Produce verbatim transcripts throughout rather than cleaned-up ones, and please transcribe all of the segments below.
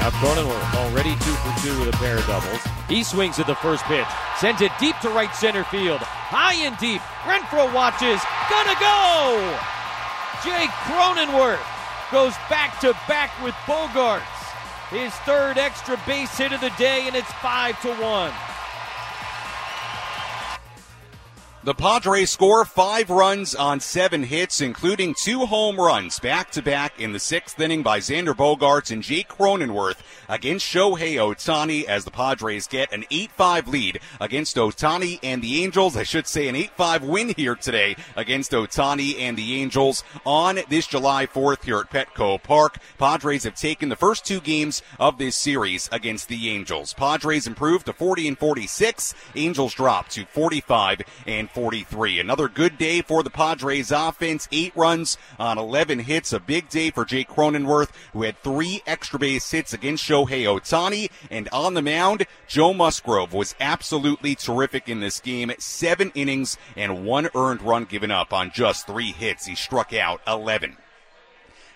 Now Cronenworth already two for two with a pair of doubles. He swings at the first pitch, sends it deep to right center field. High and deep, Renfroe watches, gonna go! Jake Cronenworth goes back-to-back with Bogaerts. His third extra base hit of the day, and it's five to one. The Padres score five runs on seven hits, including two home runs back-to-back in the sixth inning by Xander Bogaerts and Jake Cronenworth against Shohei Ohtani as the Padres get an eight five lead against Ohtani and the Angels. I should say an eight five win here today against Ohtani and the Angels on this July fourth here at Petco Park. Padres have taken the first two games of this series against the Angels. Padres improved to forty and forty-six. Angels dropped to forty-five and forty-six. forty-three. Another good day for the Padres offense. Eight runs on eleven hits. A big day for Jake Cronenworth, who had three extra base hits against Shohei Ohtani. And on the mound, Joe Musgrove was absolutely terrific in this game. Seven innings and one earned run given up on just three hits. He struck out eleven.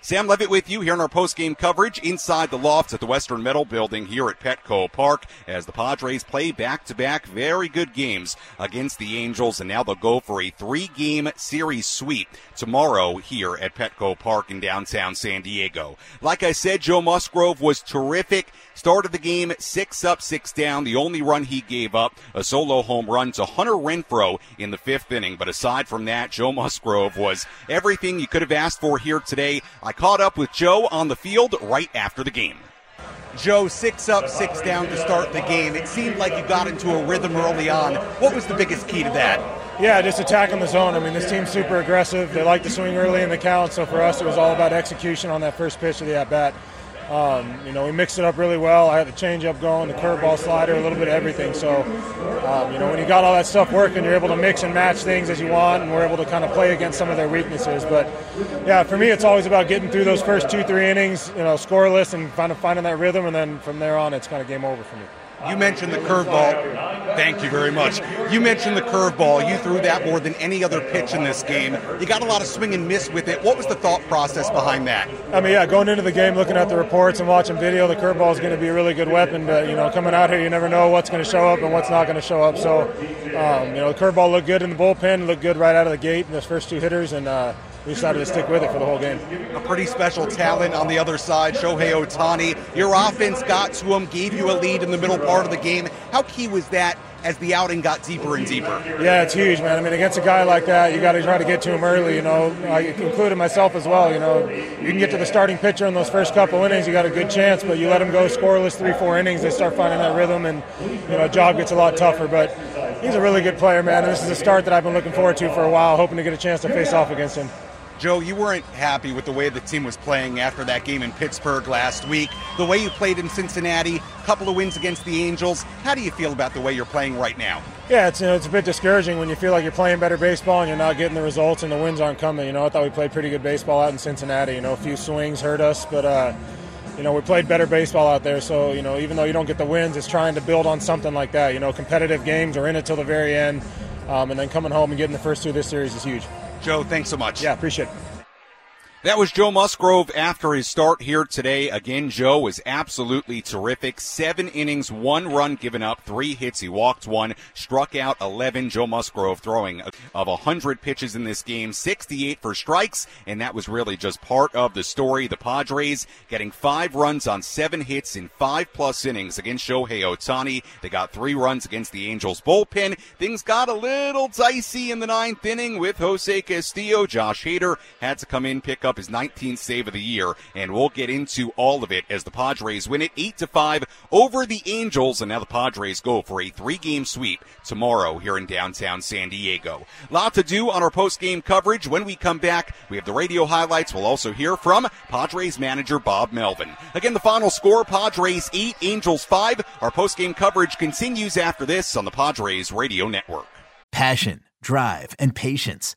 Sam Levitt with you here in our post-game coverage inside the lofts at the Western Metal Building here at Petco Park as the Padres play back-to-back very good games against the Angels, and now they'll go for a three-game series sweep tomorrow here at Petco Park in downtown San Diego. Like I said, Joe Musgrove was terrific. Started the game six up, six down. The only run he gave up, a solo home run to Hunter Renfroe in the fifth inning. But aside from that, Joe Musgrove was everything you could have asked for here today. I I caught up with Joe on the field right after the game. Joe, six up, six down to start the game. It seemed like you got into a rhythm early on. What was the biggest key to that? Yeah, just attacking the zone. I mean, this team's super aggressive. They like to swing early in the count, so for us it was all about execution on that first pitch of the at-bat. Um, you know, we mixed it up really well. I had the change-up going, the curveball slider, a little bit of everything. So, um, you know, when you got all that stuff working, you're able to mix and match things as you want, and we're able to kind of play against some of their weaknesses. But, yeah, for me, it's always about getting through those first two, three innings, you know, scoreless and kind of finding that rhythm, and then from there on, it's kind of game over for me. You mentioned the curveball. Thank you very much. You mentioned the curveball. You threw that more than any other pitch in this game. You got a lot of swing and miss with it. What was the thought process behind that? I mean, yeah, going into the game, looking at the reports and watching video, the curveball is going to be a really good weapon. But, you know, coming out here, you never know what's going to show up and what's not going to show up. So, um, you know, the curveball looked good in the bullpen, looked good right out of the gate in those first two hitters, and uh, we decided to stick with it for the whole game. A pretty special talent on the other side, Shohei Ohtani. Your offense got to him, gave you a lead in the middle part of the game. How key was that as the outing got deeper and deeper? Yeah, it's huge, man. I mean, against a guy like that, you got to try to get to him early, you know. I included myself as well, you know. You can get to the starting pitcher in those first couple innings, you got a good chance, but you let them go scoreless three, four innings, they start finding that rhythm, and, you know, job gets a lot tougher. But he's a really good player, man, and this is a start that I've been looking forward to for a while, hoping to get a chance to face off against him. Joe, you weren't happy with the way the team was playing after that game in Pittsburgh last week. The way you played in Cincinnati, a couple of wins against the Angels. How do you feel about the way you're playing right now? Yeah, it's, you know, it's a bit discouraging when you feel like you're playing better baseball and you're not getting the results and the wins aren't coming. You know, I thought we played pretty good baseball out in Cincinnati. You know, a few swings hurt us, but uh, you know, we played better baseball out there. So, you know, even though you don't get the wins, it's trying to build on something like that. You know, competitive games are in it till the very end, um, and then coming home and getting the first two of this series is huge. Joe, thanks so much. Yeah, appreciate it. That was Joe Musgrove after his start here today. Again, Joe was absolutely terrific. Seven innings, one run given up, three hits. He walked one, struck out eleven. Joe Musgrove throwing of one hundred pitches in this game, sixty-eight for strikes, and that was really just part of the story. The Padres getting five runs on seven hits in five-plus innings against Shohei Ohtani. They got three runs against the Angels bullpen. Things got a little dicey in the ninth inning with Jose Castillo. Josh Hader had to come in, pick up his nineteenth save of the year, and we'll get into all of it as the Padres win it eight to five over the Angels, and now the Padres go for a three-game sweep tomorrow here in downtown San Diego. Lot to do on our post-game coverage. When we come back, we have the radio highlights. We'll also hear from Padres manager Bob Melvin. Again, the final score, Padres eight, Angels five. Our post-game coverage continues after this on the Padres Radio Network. Passion, drive, and patience.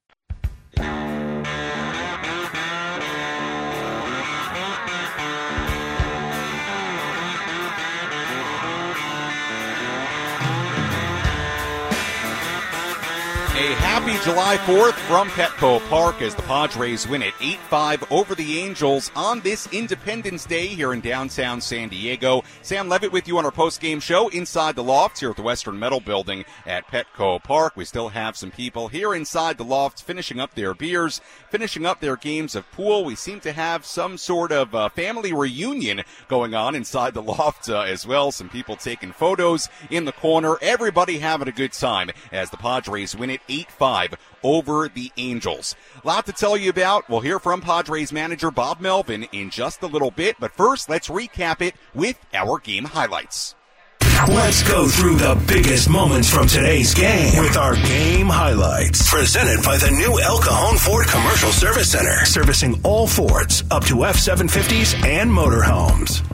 A happy July fourth from Petco Park as the Padres win it eight five over the Angels on this Independence Day here in downtown San Diego. Sam Levitt with you on our post-game show inside the loft here at the Western Metal Building at Petco Park. We still have some people here inside the loft finishing up their beers, finishing up their games of pool. We seem to have some sort of uh, family reunion going on inside the loft uh, as well. Some people taking photos in the corner. Everybody having a good time as the Padres win it eight five over the Angels. A lot to tell you about. We'll hear from Padres manager Bob Melvin in just a little bit, but first let's recap it with our game highlights. Let's go through the biggest moments from today's game with our game highlights. Presented by the new El Cajon Ford Commercial Service Center, servicing all Fords up to F seven fifties and motorhomes.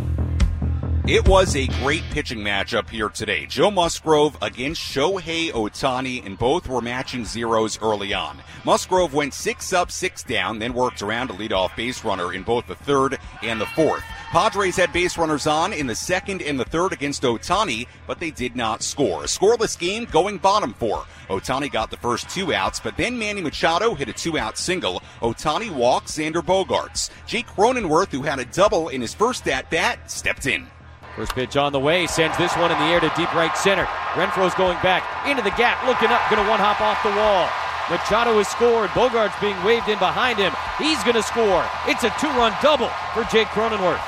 It was a great pitching matchup here today. Joe Musgrove against Shohei Ohtani, and both were matching zeros early on. Musgrove went six up, six down, then worked around a leadoff base runner in both the third and the fourth. Padres had base runners on in the second and the third against Ohtani, but they did not score. A scoreless game going bottom four. Ohtani got the first two outs, but then Manny Machado hit a two-out single. Ohtani walked Xander Bogaerts. Jake Cronenworth, who had a double in his first at-bat, stepped in. First pitch on the way, sends this one in the air to deep right center. Renfroe's going back into the gap, looking up, going to one-hop off the wall. Machado has scored. Bogaerts being waved in behind him. He's going to score. It's a two-run double for Jake Cronenworth.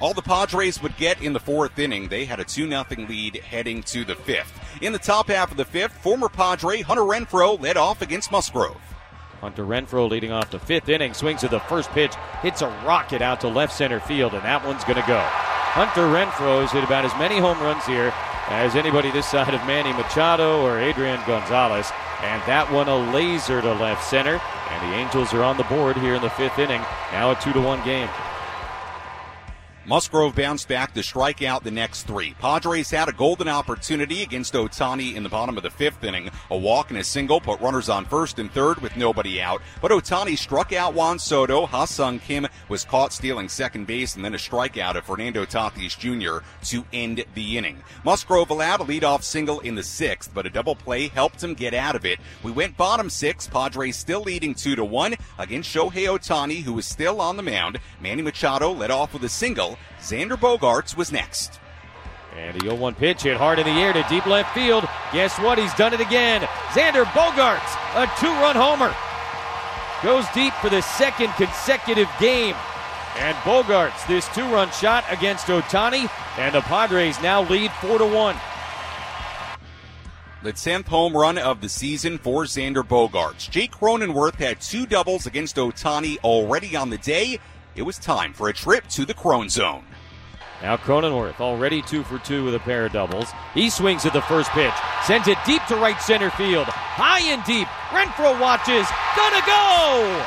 All the Padres would get in the fourth inning. They had a two nothing lead heading to the fifth. In the top half of the fifth, former Padre Hunter Renfroe led off against Musgrove. Hunter Renfroe leading off the fifth inning. Swings at the first pitch. Hits a rocket out to left center field, and that one's going to go. Hunter Renfroe has hit about as many home runs here as anybody this side of Manny Machado or Adrian Gonzalez. And that one a laser to left center. And the Angels are on the board here in the fifth inning. Now a two to one game. Musgrove bounced back to strike out the next three. Padres had a golden opportunity against Ohtani in the bottom of the fifth inning. A walk and a single put runners on first and third with nobody out. But Ohtani struck out Juan Soto. Ha-Seong Kim was caught stealing second base, and then a strikeout of Fernando Tatis Junior to end the inning. Musgrove allowed a leadoff single in the sixth, but a double play helped him get out of it. We went bottom six. Padres still leading two to one against Shohei Ohtani, who is still on the mound. Manny Machado led off with a single. Xander Bogaerts was next. And the oh one pitch hit hard in the air to deep left field. Guess what? He's done it again. Xander Bogaerts, a two-run homer. Goes deep for the second consecutive game. And Bogaerts, this two-run shot against Ohtani, and the Padres now lead four to one. The tenth home run of the season for Xander Bogaerts. Jake Cronenworth had two doubles against Ohtani already on the day. It was time for a trip to the Cron Zone. Now Cronenworth already two for two with a pair of doubles. He swings at the first pitch, sends it deep to right center field. High and deep, Renfroe watches, gonna go!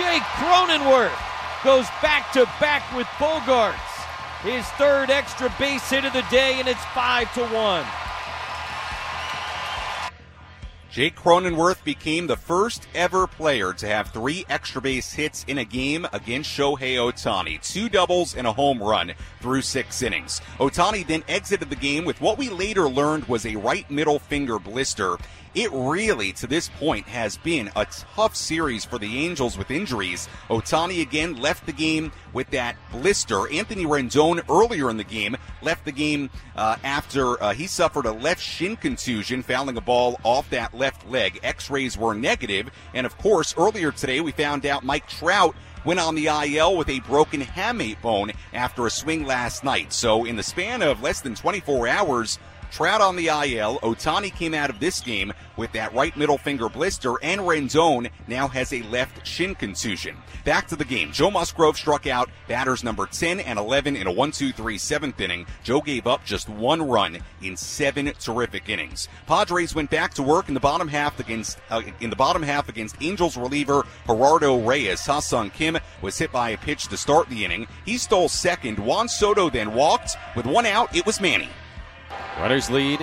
Jake Cronenworth goes back-to-back with Bogaerts. His third extra base hit of the day, and it's five to one. Jake Cronenworth became the first ever player to have three extra base hits in a game against Shohei Ohtani. Two doubles and a home run through six innings. Ohtani then exited the game with what we later learned was a right middle finger blister. It really, to this point, has been a tough series for the Angels with injuries. Ohtani again left the game with that blister. Anthony Rendon earlier in the game left the game uh, after uh, he suffered a left shin contusion, fouling a ball off that left left leg. X-rays were negative, and of course earlier today we found out Mike Trout went on the I L with a broken hamate bone after a swing last night. So in the span of less than twenty-four hours, Trout on the I L, Ohtani came out of this game with that right middle finger blister, and Rendon now has a left shin contusion. Back to the game. Joe Musgrove struck out batters number ten and eleven in a one two three seventh inning. Joe gave up just one run in seven terrific innings. Padres went back to work in the bottom half against uh, in the bottom half against Angels reliever Gerardo Reyes. Ha-Seong Kim was hit by a pitch to start the inning. He stole second. Juan Soto then walked. With one out, it was Manny. Runners lead,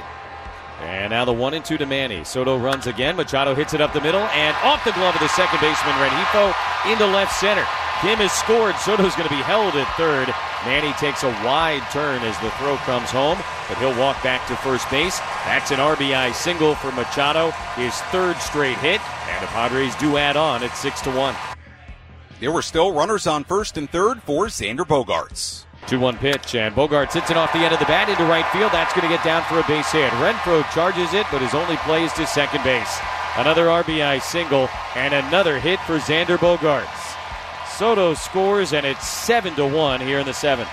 and now the one and two to Manny. Soto runs again. Machado hits it up the middle, and off the glove of the second baseman, Rengifo, into left center. Kim has scored. Soto's going to be held at third. Manny takes a wide turn as the throw comes home, but he'll walk back to first base. That's an R B I single for Machado, his third straight hit, and the Padres do add on at six to one. There were still runners on first and third for Xander Bogaerts. two one pitch, and Bogaerts hits it off the end of the bat into right field. That's going to get down for a base hit. Renfroe charges it, but his only play is to second base. Another R B I single, and another hit for Xander Bogaerts. Soto scores, and it's seven to one here in the seventh.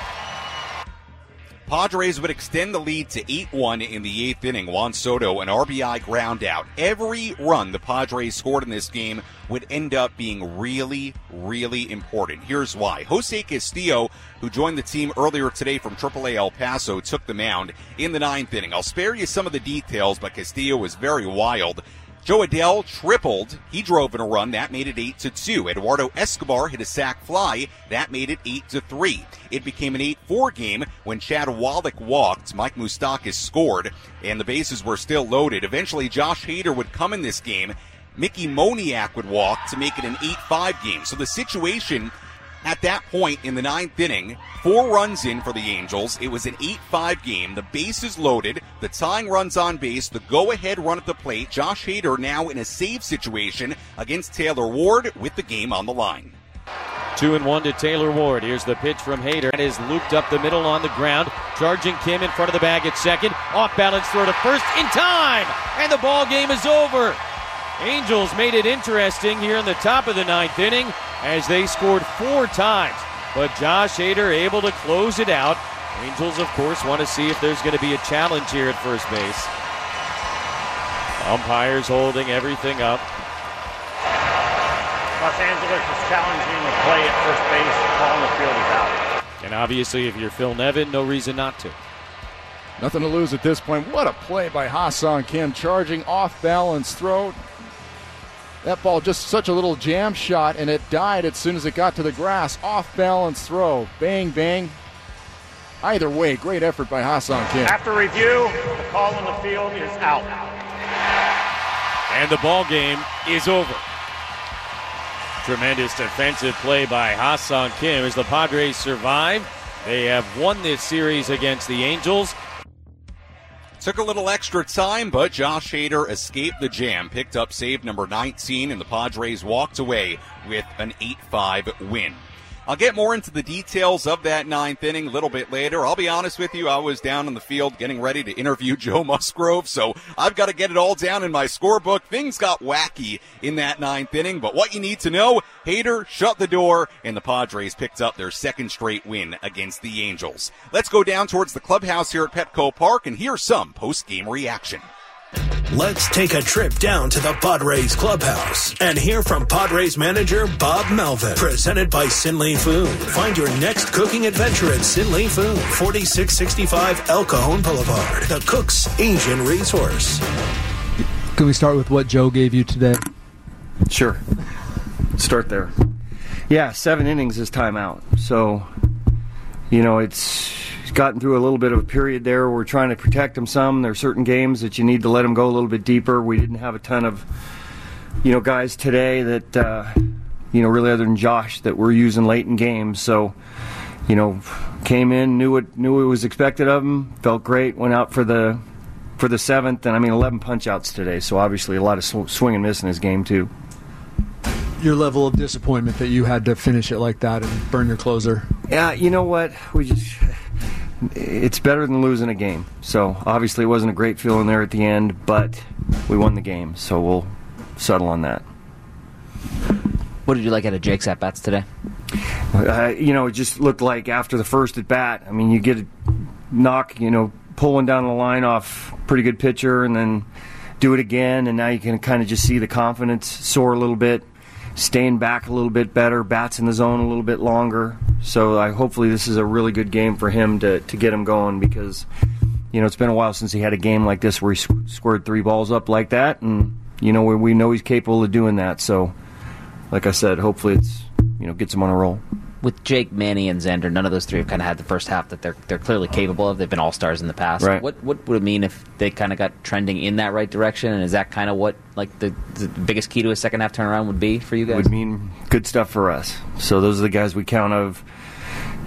Padres would extend the lead to eight one in the eighth inning. Juan Soto, an R B I ground out. Every run the Padres scored in this game would end up being really, really important. Here's why. Jose Castillo, who joined the team earlier today from triple A El Paso, took the mound in the ninth inning. I'll spare you some of the details, but Castillo was very wild. Joe Adell tripled. He drove in a run. That made it eight to two. Eduardo Escobar hit a sac fly. That made it eight to three. It became an eight four game when Chad Wallach walked. Mike Moustakas scored, and the bases were still loaded. Eventually, Josh Hader would come in this game. Mickey Moniak would walk to make it an eight five game. So the situation at that point in the ninth inning, four runs in for the Angels. It was an eight five game. The bases loaded, the tying runs on base, the go-ahead run at the plate. Josh Hader now in a save situation against Taylor Ward with the game on the line. Two and one to Taylor Ward. Here's the pitch from Hader. That is looped up the middle on the ground. Charging Kim in front of the bag at second. Off balance throw to first in time, and the ball game is over. Angels made it interesting here in the top of the ninth inning as they scored four times, but Josh Hader able to close it out. Angels, of course, want to see if there's going to be a challenge here at first base. Umpires holding everything up. Los Angeles is challenging the play at first base. Calling the field is out. And obviously, if you're Phil Nevin, no reason not to. Nothing to lose at this point. What a play by Ha-Seong Kim, charging off balance throw. That ball just such a little jam shot, and it died as soon as it got to the grass. Off balance throw. Bang, bang. Either way, great effort by Ha-Seong Kim. After review, the call on the field is out. And the ball game is over. Tremendous defensive play by Ha-Seong Kim. As the Padres survive, they have won this series against the Angels. Took a little extra time, but Josh Hader escaped the jam, picked up save number nineteen, and the Padres walked away with an eight five win. I'll get more into the details of that ninth inning a little bit later. I'll be honest with you, I was down on the field getting ready to interview Joe Musgrove, so I've got to get it all down in my scorebook. Things got wacky in that ninth inning, but what you need to know, Hader shut the door, and the Padres picked up their second straight win against the Angels. Let's go down towards the clubhouse here at Petco Park and hear some post-game reaction. Let's take a trip down to the Padres clubhouse and hear from Padres manager Bob Melvin. Presented by Sin Lee Food. Find your next cooking adventure at Sin Lee Food, forty-six sixty-five El Cajon Boulevard, the cook's Asian resource. Can we start with what Joe gave you today? Sure. Start there. Yeah, seven innings is timeout. So, you know, it's... gotten through a little bit of a period there. We're trying to protect them some. There are certain games that you need to let them go a little bit deeper. We didn't have a ton of, you know, guys today that, uh, you know, really other than Josh that we're using late in games. So, you know, came in, knew what knew what was expected of them, felt great, went out for the for the seventh, and I mean eleven punch-outs today. So obviously a lot of sw- swing and miss in this game too. Your level of disappointment that you had to finish it like that and burn your closer. Yeah, you know what? We just. It's better than losing a game. So, obviously, it wasn't a great feeling there at the end, but we won the game, so we'll settle on that. What did you like out of Jake's at-bats today? Uh, you know, it just looked like after the first at-bat, I mean, you get a knock, you know, pulling down the line off pretty good pitcher and then do it again, and now you can kind of just see the confidence soar a little bit, staying back a little bit better, bats in the zone a little bit longer. So I, hopefully this is a really good game for him to, to get him going because, you know, it's been a while since he had a game like this where he squ- squared three balls up like that. And, you know, we, we know he's capable of doing that. So, like I said, hopefully it's, you know, gets him on a roll. With Jake, Manny, and Xander, none of those three have kind of had the first half that they're they're clearly capable of. They've been all-stars in the past. Right. What what would it mean if they kind of got trending in that right direction? And is that kind of what like the, the biggest key to a second-half turnaround would be for you guys? It would mean good stuff for us. So those are the guys we count of,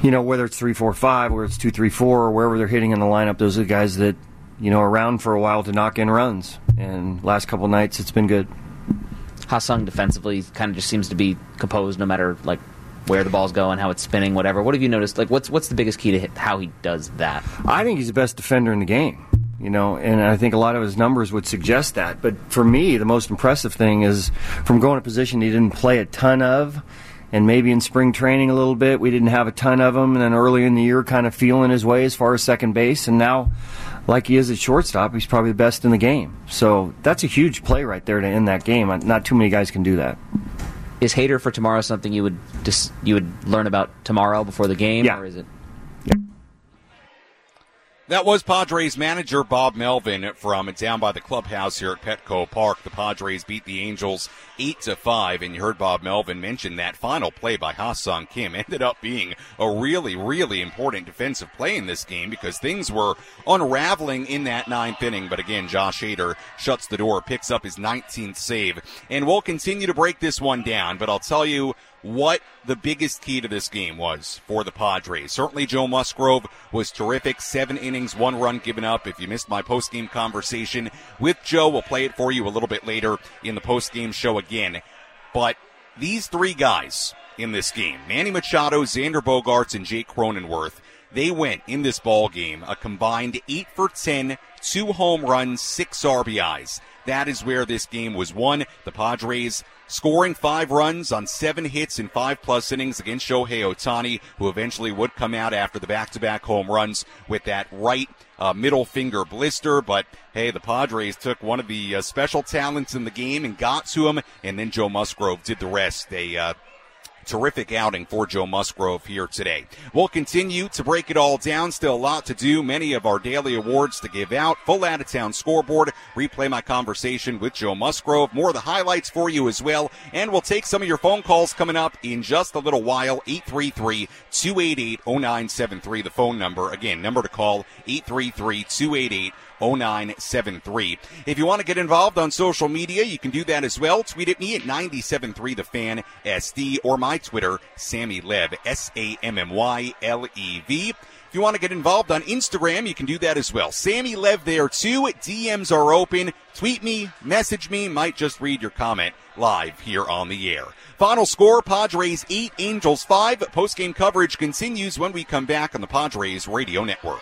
you know, whether it's three four five, whether it's two three four, or wherever they're hitting in the lineup, those are the guys that, you know, are around for a while to knock in runs. And last couple nights, it's been good. Ha-Seong defensively kind of just seems to be composed no matter, like, where the ball's going, how it's spinning, whatever. What have you noticed? Like, what's what's the biggest key to hit how he does that? I think he's the best defender in the game, you know, and I think a lot of his numbers would suggest that. But for me, the most impressive thing is from going to position he didn't play a ton of, and maybe in spring training a little bit, we didn't have a ton of them, and then early in the year kind of feeling his way as far as second base, and now, like he is at shortstop, he's probably the best in the game. So that's a huge play right there to end that game. Not too many guys can do that. Is Hader for tomorrow something you would just you would learn about tomorrow before the game, yeah. Or is it? Yeah. That was Padres manager Bob Melvin from down by the clubhouse here at Petco Park. The Padres beat the Angels eight to five, and you heard Bob Melvin mention that final play by Ha-Seong Kim ended up being a really, really important defensive play in this game because things were unraveling in that ninth inning. But again, Josh Hader shuts the door, picks up his nineteenth save, and we'll continue to break this one down. But I'll tell you what the biggest key to this game was for the Padres. Certainly Joe Musgrove was terrific. Seven innings, one run given up. If you missed my post-game conversation with Joe, we'll play it for you a little bit later in the post-game show again. But these three guys in this game, Manny Machado, Xander Bogaerts, and Jake Cronenworth, they went in this ball game a combined eight for ten, two home runs, six R B Is. That is where this game was won. The Padres scoring five runs on seven hits in five-plus innings against Shohei Ohtani, who eventually would come out after the back-to-back home runs with that right uh, middle finger blister. But, hey, the Padres took one of the uh, special talents in the game and got to him, and then Joe Musgrove did the rest. They uh, terrific outing for Joe Musgrove here today. We'll continue to break it all down. Still a lot to do. Many of our daily awards to give out. Full out-of-town scoreboard. Replay my conversation with Joe Musgrove. More of the highlights for you as well. And we'll take some of your phone calls coming up in just a little while. eight three three, two eight eight, zero nine seven three. The phone number. Again, number to call, eight three three, two eight eight, zero nine seven three. If you want to get involved on social media, you can do that as well. Tweet at me at nine seven three the fan S D or my Twitter, Sammy Lev, S A M M Y L E V. If you want to get involved on Instagram, you can do that as well. Sammy Lev there too. D Ms are open. Tweet me, message me, might just read your comment live here on the air. Final score, Padres eight, Angels five. Postgame coverage continues when we come back on the Padres Radio Network.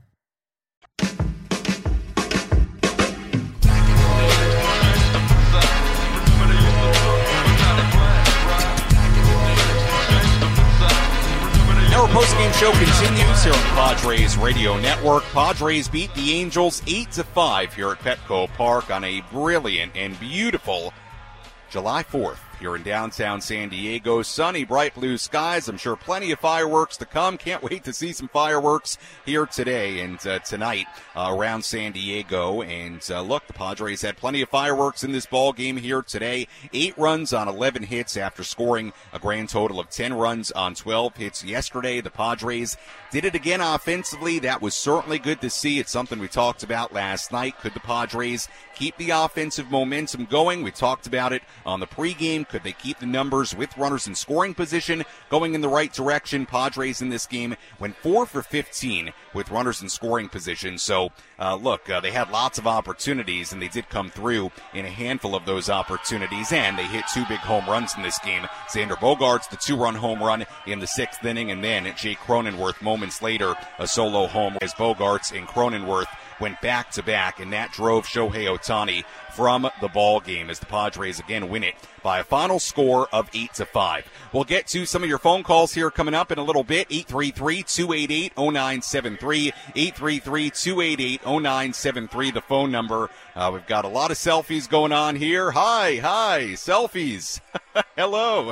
Our postgame show continues here on the Padres Radio Network. Padres beat the Angels eight to five here at Petco Park on a brilliant and beautiful July fourth here in downtown San Diego. Sunny, bright blue skies. I'm sure plenty of fireworks to come. Can't wait to see some fireworks here today and uh, tonight uh, around San Diego. And uh, look, the Padres had plenty of fireworks in this ball game here today. Eight runs on eleven hits after scoring a grand total of ten runs on twelve hits yesterday. The Padres did it again offensively. That was certainly good to see. It's something we talked about last night. Could the Padres keep the offensive momentum going? We talked about it on the pregame. Could they keep the numbers with runners in scoring position going in the right direction? Padres in this game went four for fifteen with runners in scoring position. So, uh, look, uh, they had lots of opportunities, and they did come through in a handful of those opportunities, and they hit two big home runs in this game. Xander Bogaerts, the two-run home run in the sixth inning, and then Jake Cronenworth moments later, a solo home as Bogaerts and Cronenworth went back-to-back, and that drove Shohei Ohtani from the ball game as the Padres again win it by a final score of eight to five. We'll get to some of your phone calls here coming up in a little bit. eight three three, two eight eight, zero nine seven three. eight three three, two eight eight, zero nine seven three, the phone number. Uh, we've got a lot of selfies going on here. Hi, hi, selfies. Hello.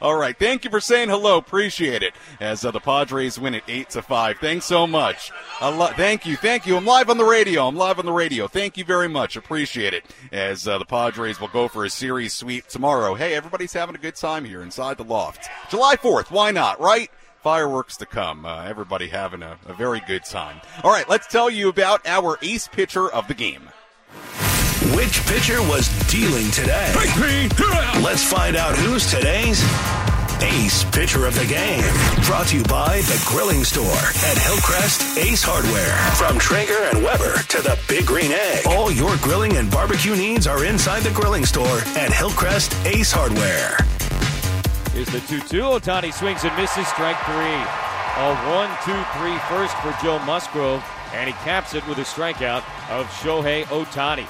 All right, thank you for saying hello. Appreciate it. As uh, the Padres win it eight to five. Thanks so much. I lo- thank you, thank you. I'm live on the radio. I'm live on the radio. Thank you very much. Appreciate it. As uh, the Padres will go for a series sweep tomorrow. Hey, everybody's having a good time here inside the loft. July fourth. Why not? Right? Fireworks to come. Uh, everybody having a, a very good time. All right, let's tell you about our ace pitcher of the game. Which pitcher was dealing today? Let's find out who's today's ace pitcher of the game. Brought to you by The Grilling Store at Hillcrest Ace Hardware. From Traeger and Weber to the Big Green Egg. All your grilling and barbecue needs are inside The Grilling Store at Hillcrest Ace Hardware. Here's the two two. Ohtani swings and misses. Strike three. A one two three first for Joe Musgrove. And he caps it with a strikeout of Shohei Ohtani.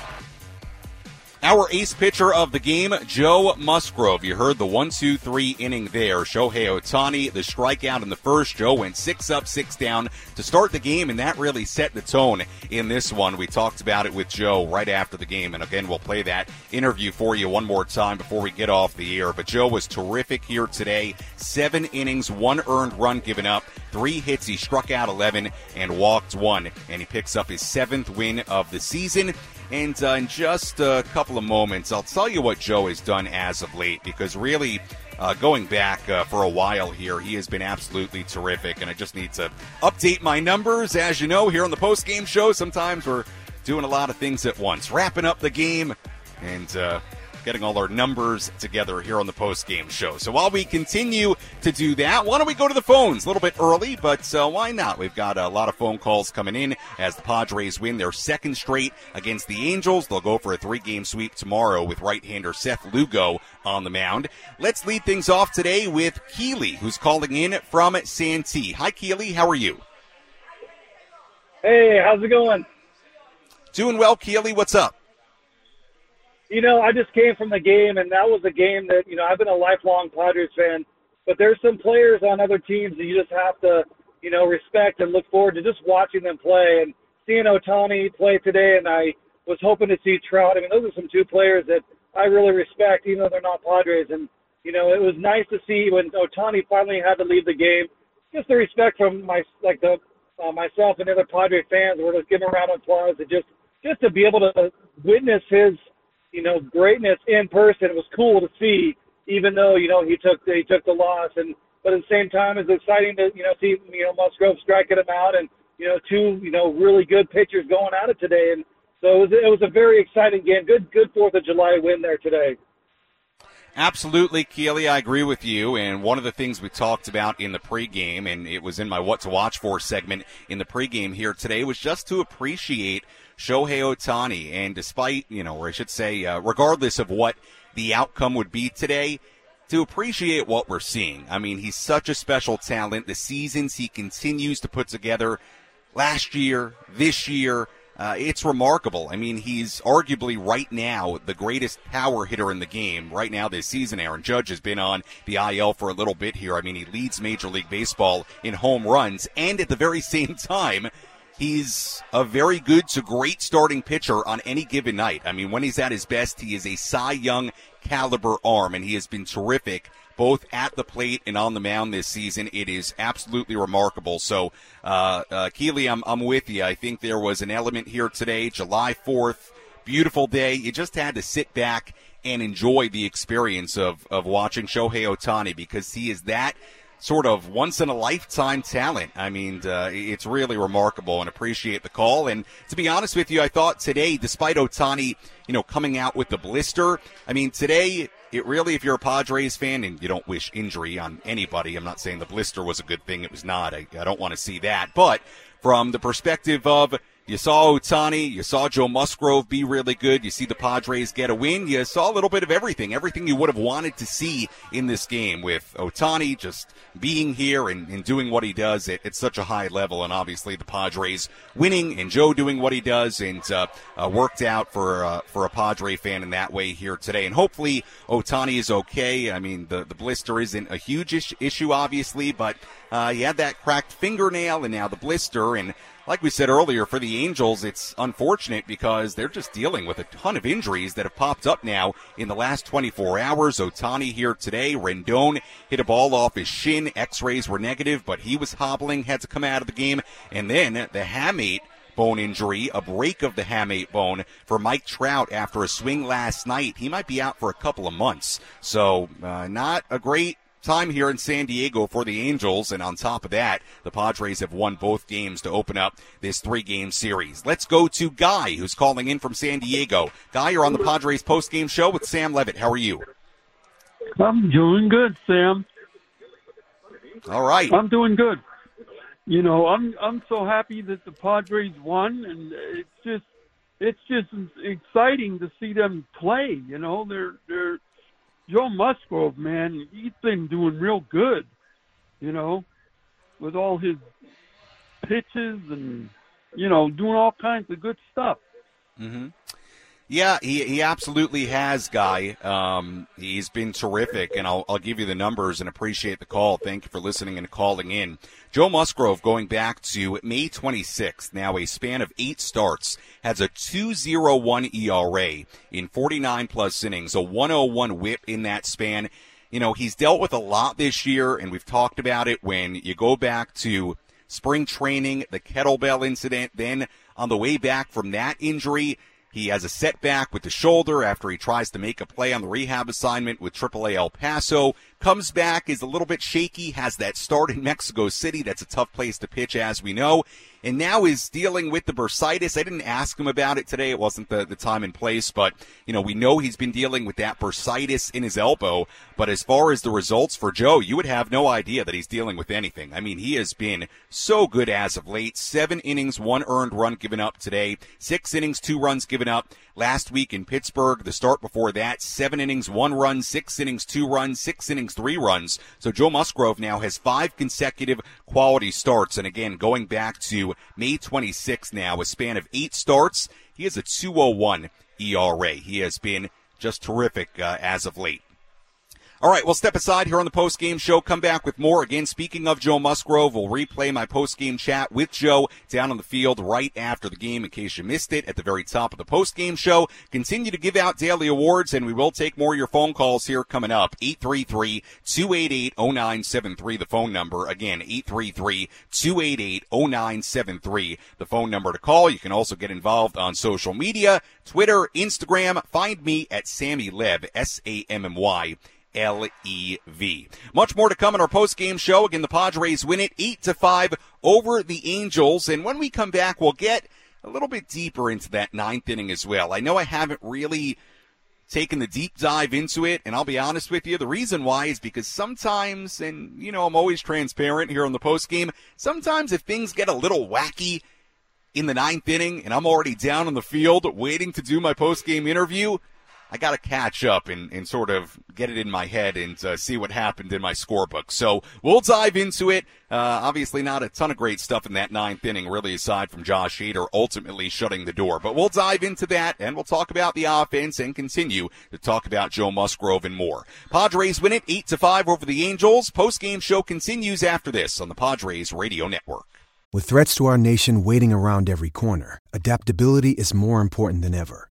Our ace pitcher of the game, Joe Musgrove. You heard the one two three inning there. Shohei Ohtani, the strikeout in the first. Joe went six up, six down to start the game, and that really set the tone in this one. We talked about it with Joe right after the game, and again, we'll play that interview for you one more time before we get off the air. But Joe was terrific here today. Seven innings, one earned run given up, three hits. He struck out eleven and walked one, and he picks up his seventh win of the season. And uh, in just a couple of moments, I'll tell you what Joe has done as of late, because really uh, going back uh, for a while here, he has been absolutely terrific. And I just need to update my numbers. As you know, here on the postgame show, sometimes we're doing a lot of things at once, wrapping up the game and uh, getting all our numbers together here on the postgame show. So while we continue to do that, why don't we go to the phones? A little bit early, but uh, why not? We've got a lot of phone calls coming in as the Padres win their second straight against the Angels. They'll go for a three-game sweep tomorrow with right-hander Seth Lugo on the mound. Let's lead things off today with Keely, who's calling in from Santee. Hi, Keely. How are you? Hey, how's it going? Doing well, Keely. What's up? You know, I just came from the game, and that was a game that, you know, I've been a lifelong Padres fan, but there's some players on other teams that you just have to, you know, respect and look forward to just watching them play. And seeing Ohtani play today, and I was hoping to see Trout. I mean, those are some two players that I really respect, even though they're not Padres. And, you know, it was nice to see when Ohtani finally had to leave the game, just the respect from my like the uh, myself and other Padre fans. We're just giving a round of applause and just, just to be able to witness his, you know, greatness in person. It was cool to see, even though, you know, he took the, he took the loss. And but at the same time, it's exciting to, you know, see, you know, Musgrove striking him out, and, you know, two, you know, really good pitchers going at it today. And so it was, it was a very exciting game. Good, good Fourth of July win there today. Absolutely, Keely, I agree with you, and one of the things we talked about in the pregame, and it was in my What to Watch For segment in the pregame here today, was just to appreciate Shohei Ohtani, and despite, you know, or I should say, uh, regardless of what the outcome would be today, to appreciate what we're seeing. I mean, he's such a special talent. The seasons he continues to put together last year, this year, Uh, it's remarkable. I mean, he's arguably right now the greatest power hitter in the game right now this season. Aaron Judge has been on the I L for a little bit here. I mean, he leads Major League Baseball in home runs, and at the very same time, he's a very good to great starting pitcher on any given night. I mean, when he's at his best, he is a Cy Young caliber arm, and he has been terrific both at the plate and on the mound this season. It is absolutely remarkable. So, uh, uh, Keely, I'm, I'm with you. I think there was an element here today, July fourth, beautiful day. You just had to sit back and enjoy the experience of, of watching Shohei Ohtani, because he is that sort of once-in-a-lifetime talent. I mean, uh, it's really remarkable, and appreciate the call. And to be honest with you, I thought today, despite Ohtani, you know, coming out with the blister, I mean, today, it really, if you're a Padres fan, and you don't wish injury on anybody, I'm not saying the blister was a good thing. It was not. I, I don't want to see that. But from the perspective of, you saw Ohtani, you saw Joe Musgrove be really good, you see the Padres get a win, you saw a little bit of everything, everything you would have wanted to see in this game, with Ohtani just being here and, and doing what he does at, at such a high level, and obviously the Padres winning and Joe doing what he does, and uh, uh, worked out for uh, for a Padre fan in that way here today. And hopefully Ohtani is okay. I mean, the, the blister isn't a huge ish- issue, obviously, but uh, he had that cracked fingernail and now the blister, and like we said earlier, for the Angels, it's unfortunate because they're just dealing with a ton of injuries that have popped up now in the last twenty-four hours. Ohtani here today. Rendon hit a ball off his shin. X-rays were negative, but he was hobbling, had to come out of the game. And then the hamate bone injury, a break of the hamate bone for Mike Trout after a swing last night. He might be out for a couple of months. So uh, not a great time here in San Diego for the Angels, and on top of that, the Padres have won both games to open up this three-game series. Let's go to Guy, who's calling in from San Diego. Guy, you're on the Padres postgame show with Sam Levitt. How are you? I'm doing good, Sam. All right. I'm doing good. You know, I'm I'm so happy that the Padres won, and it's just it's just exciting to see them play. You know, they're they're. Joe Musgrove, man, he's been doing real good, you know, with all his pitches and, you know, doing all kinds of good stuff. Mm-hmm. Yeah, he he absolutely has, Guy. Um, he's been terrific, and I'll, I'll give you the numbers and appreciate the call. Thank you for listening and calling in. Joe Musgrove, going back to May twenty-sixth, now a span of eight starts, has a two point oh one E R A in forty-nine plus innings, a one oh one whip in that span. You know, he's dealt with a lot this year, and we've talked about it when you go back to spring training, the kettlebell incident, then on the way back from that injury, he has a setback with the shoulder after he tries to make a play on the rehab assignment with triple A El Paso. Comes back, is a little bit shaky, has that start in Mexico City. That's a tough place to pitch, as we know. and now is dealing with the bursitis. I didn't ask him about it today. It wasn't the, the time and place, but, you know, we know he's been dealing with that bursitis in his elbow. But as far as the results for Joe, you would have no idea that he's dealing with anything. I mean, he has been so good as of late. Seven innings, one earned run given up today. Six innings, two runs given up last week in Pittsburgh. The start before that, seven innings, one run, six innings, two runs, six innings, three runs. So Joe Musgrove now has five consecutive quality starts. And again, going back to May twenty-sixth now, a span of eight starts, he has a two oh one E R A. He has been just terrific uh, as of late. All right, we'll step aside here on the post-game show, come back with more. Again, speaking of Joe Musgrove, we'll replay my post-game chat with Joe down on the field right after the game in case you missed it at the very top of the post-game show. Continue to give out daily awards, and we will take more of your phone calls here coming up. eight three three, two eight eight, oh nine seven three, the phone number. Again, eight three three, two eight eight, oh nine seven three, the phone number to call. You can also get involved on social media, Twitter, Instagram. Find me at Sammy Lev, S A M M Y. L E V. Much more to come in our post-game show. Again, the Padres win it eight to five over the Angels. And when we come back, we'll get a little bit deeper into that ninth inning as well. I know I haven't really taken the deep dive into it, and I'll be honest with you, the reason why is because sometimes, and you know I'm always transparent here on the post-game, sometimes if things get a little wacky in the ninth inning and I'm already down on the field waiting to do my post-game interview, I got to catch up and, and sort of get it in my head and uh, see what happened in my scorebook. So we'll dive into it. Uh, obviously not a ton of great stuff in that ninth inning, really, aside from Josh Hader ultimately shutting the door. But we'll dive into that, and we'll talk about the offense and continue to talk about Joe Musgrove and more. Padres win it eight to five over the Angels. Postgame show continues after this on the Padres Radio Network. With threats to our nation waiting around every corner, adaptability is more important than ever.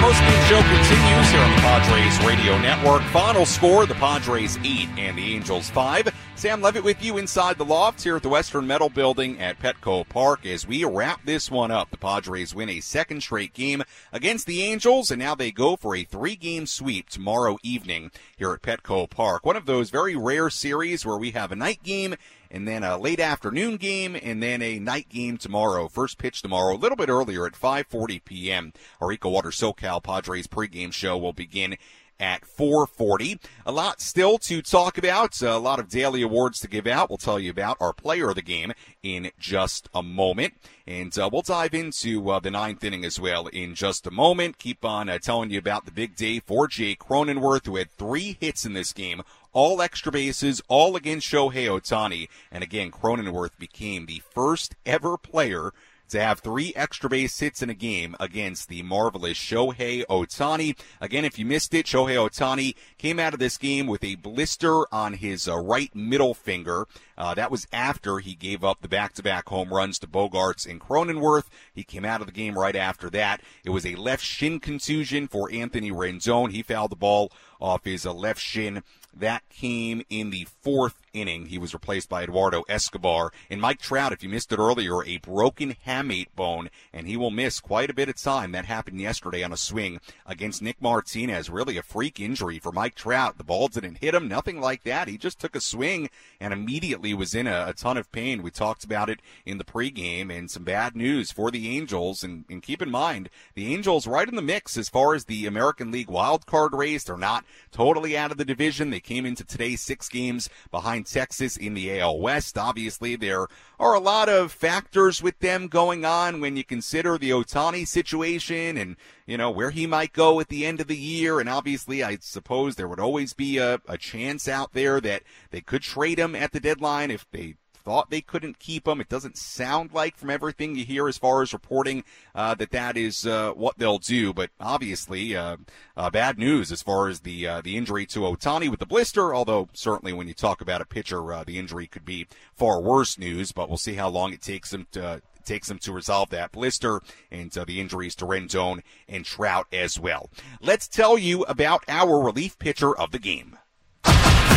Postgame show continues here on the Padres Radio Network. Final score, the Padres eight and the Angels five. Sam Levitt with you inside the loft here at the Western Metal Building at Petco Park as we wrap this one up. The Padres win a second straight game against the Angels, and now they go for a three-game sweep tomorrow evening here at Petco Park. One of those very rare series where we have a night game and then a late afternoon game, and then a night game tomorrow. First pitch tomorrow, a little bit earlier at five forty p.m. Our EcoWater SoCal Padres pregame show will begin at four forty. A lot still to talk about, a lot of daily awards to give out. We'll tell you about our player of the game in just a moment. And uh, we'll dive into uh, the ninth inning as well in just a moment. Keep on uh, telling you about the big day for Jake Cronenworth, who had three hits in this game, all extra bases, all against Shohei Ohtani. And again, Cronenworth became the first ever player to have three extra base hits in a game against the marvelous Shohei Ohtani. Again, if you missed it, Shohei Ohtani came out of this game with a blister on his uh, right middle finger. Uh, that was after he gave up the back-to-back home runs to Bogaerts and Cronenworth. He came out of the game right after that. It was a left shin contusion for Anthony Rendon. He fouled the ball off his uh, left shin. That came in the fourth inning. He was replaced by Eduardo Escobar. And Mike Trout, if you missed it earlier, a broken hamate bone, and he will miss quite a bit of time. That happened yesterday on a swing against Nick Martinez. Really a freak injury for Mike Trout. The ball didn't hit him, nothing like that. He just took a swing and immediately was in a, a ton of pain. We talked about it in the pregame, and some bad news for the Angels. And, and keep in mind, the Angels right in the mix as far as the American League wild card race. They're not totally out of the division. They came into today six games behind Texas in the A L West. Obviously, there are a lot of factors with them going on when you consider the Ohtani situation and, you know, where he might go at the end of the year. And obviously, I suppose there would always be a, a chance out there that they could trade him at the deadline if they thought they couldn't keep him. It doesn't sound like, from everything you hear as far as reporting, uh, that that is uh, what they'll do. But obviously, uh, uh, bad news as far as the uh, the injury to Ohtani with the blister, although certainly when you talk about a pitcher, uh, the injury could be far worse news, but we'll see how long it takes him to uh, takes them to resolve that blister and uh, the injuries to Rendon and Trout as well. Let's tell you about our relief pitcher of the game.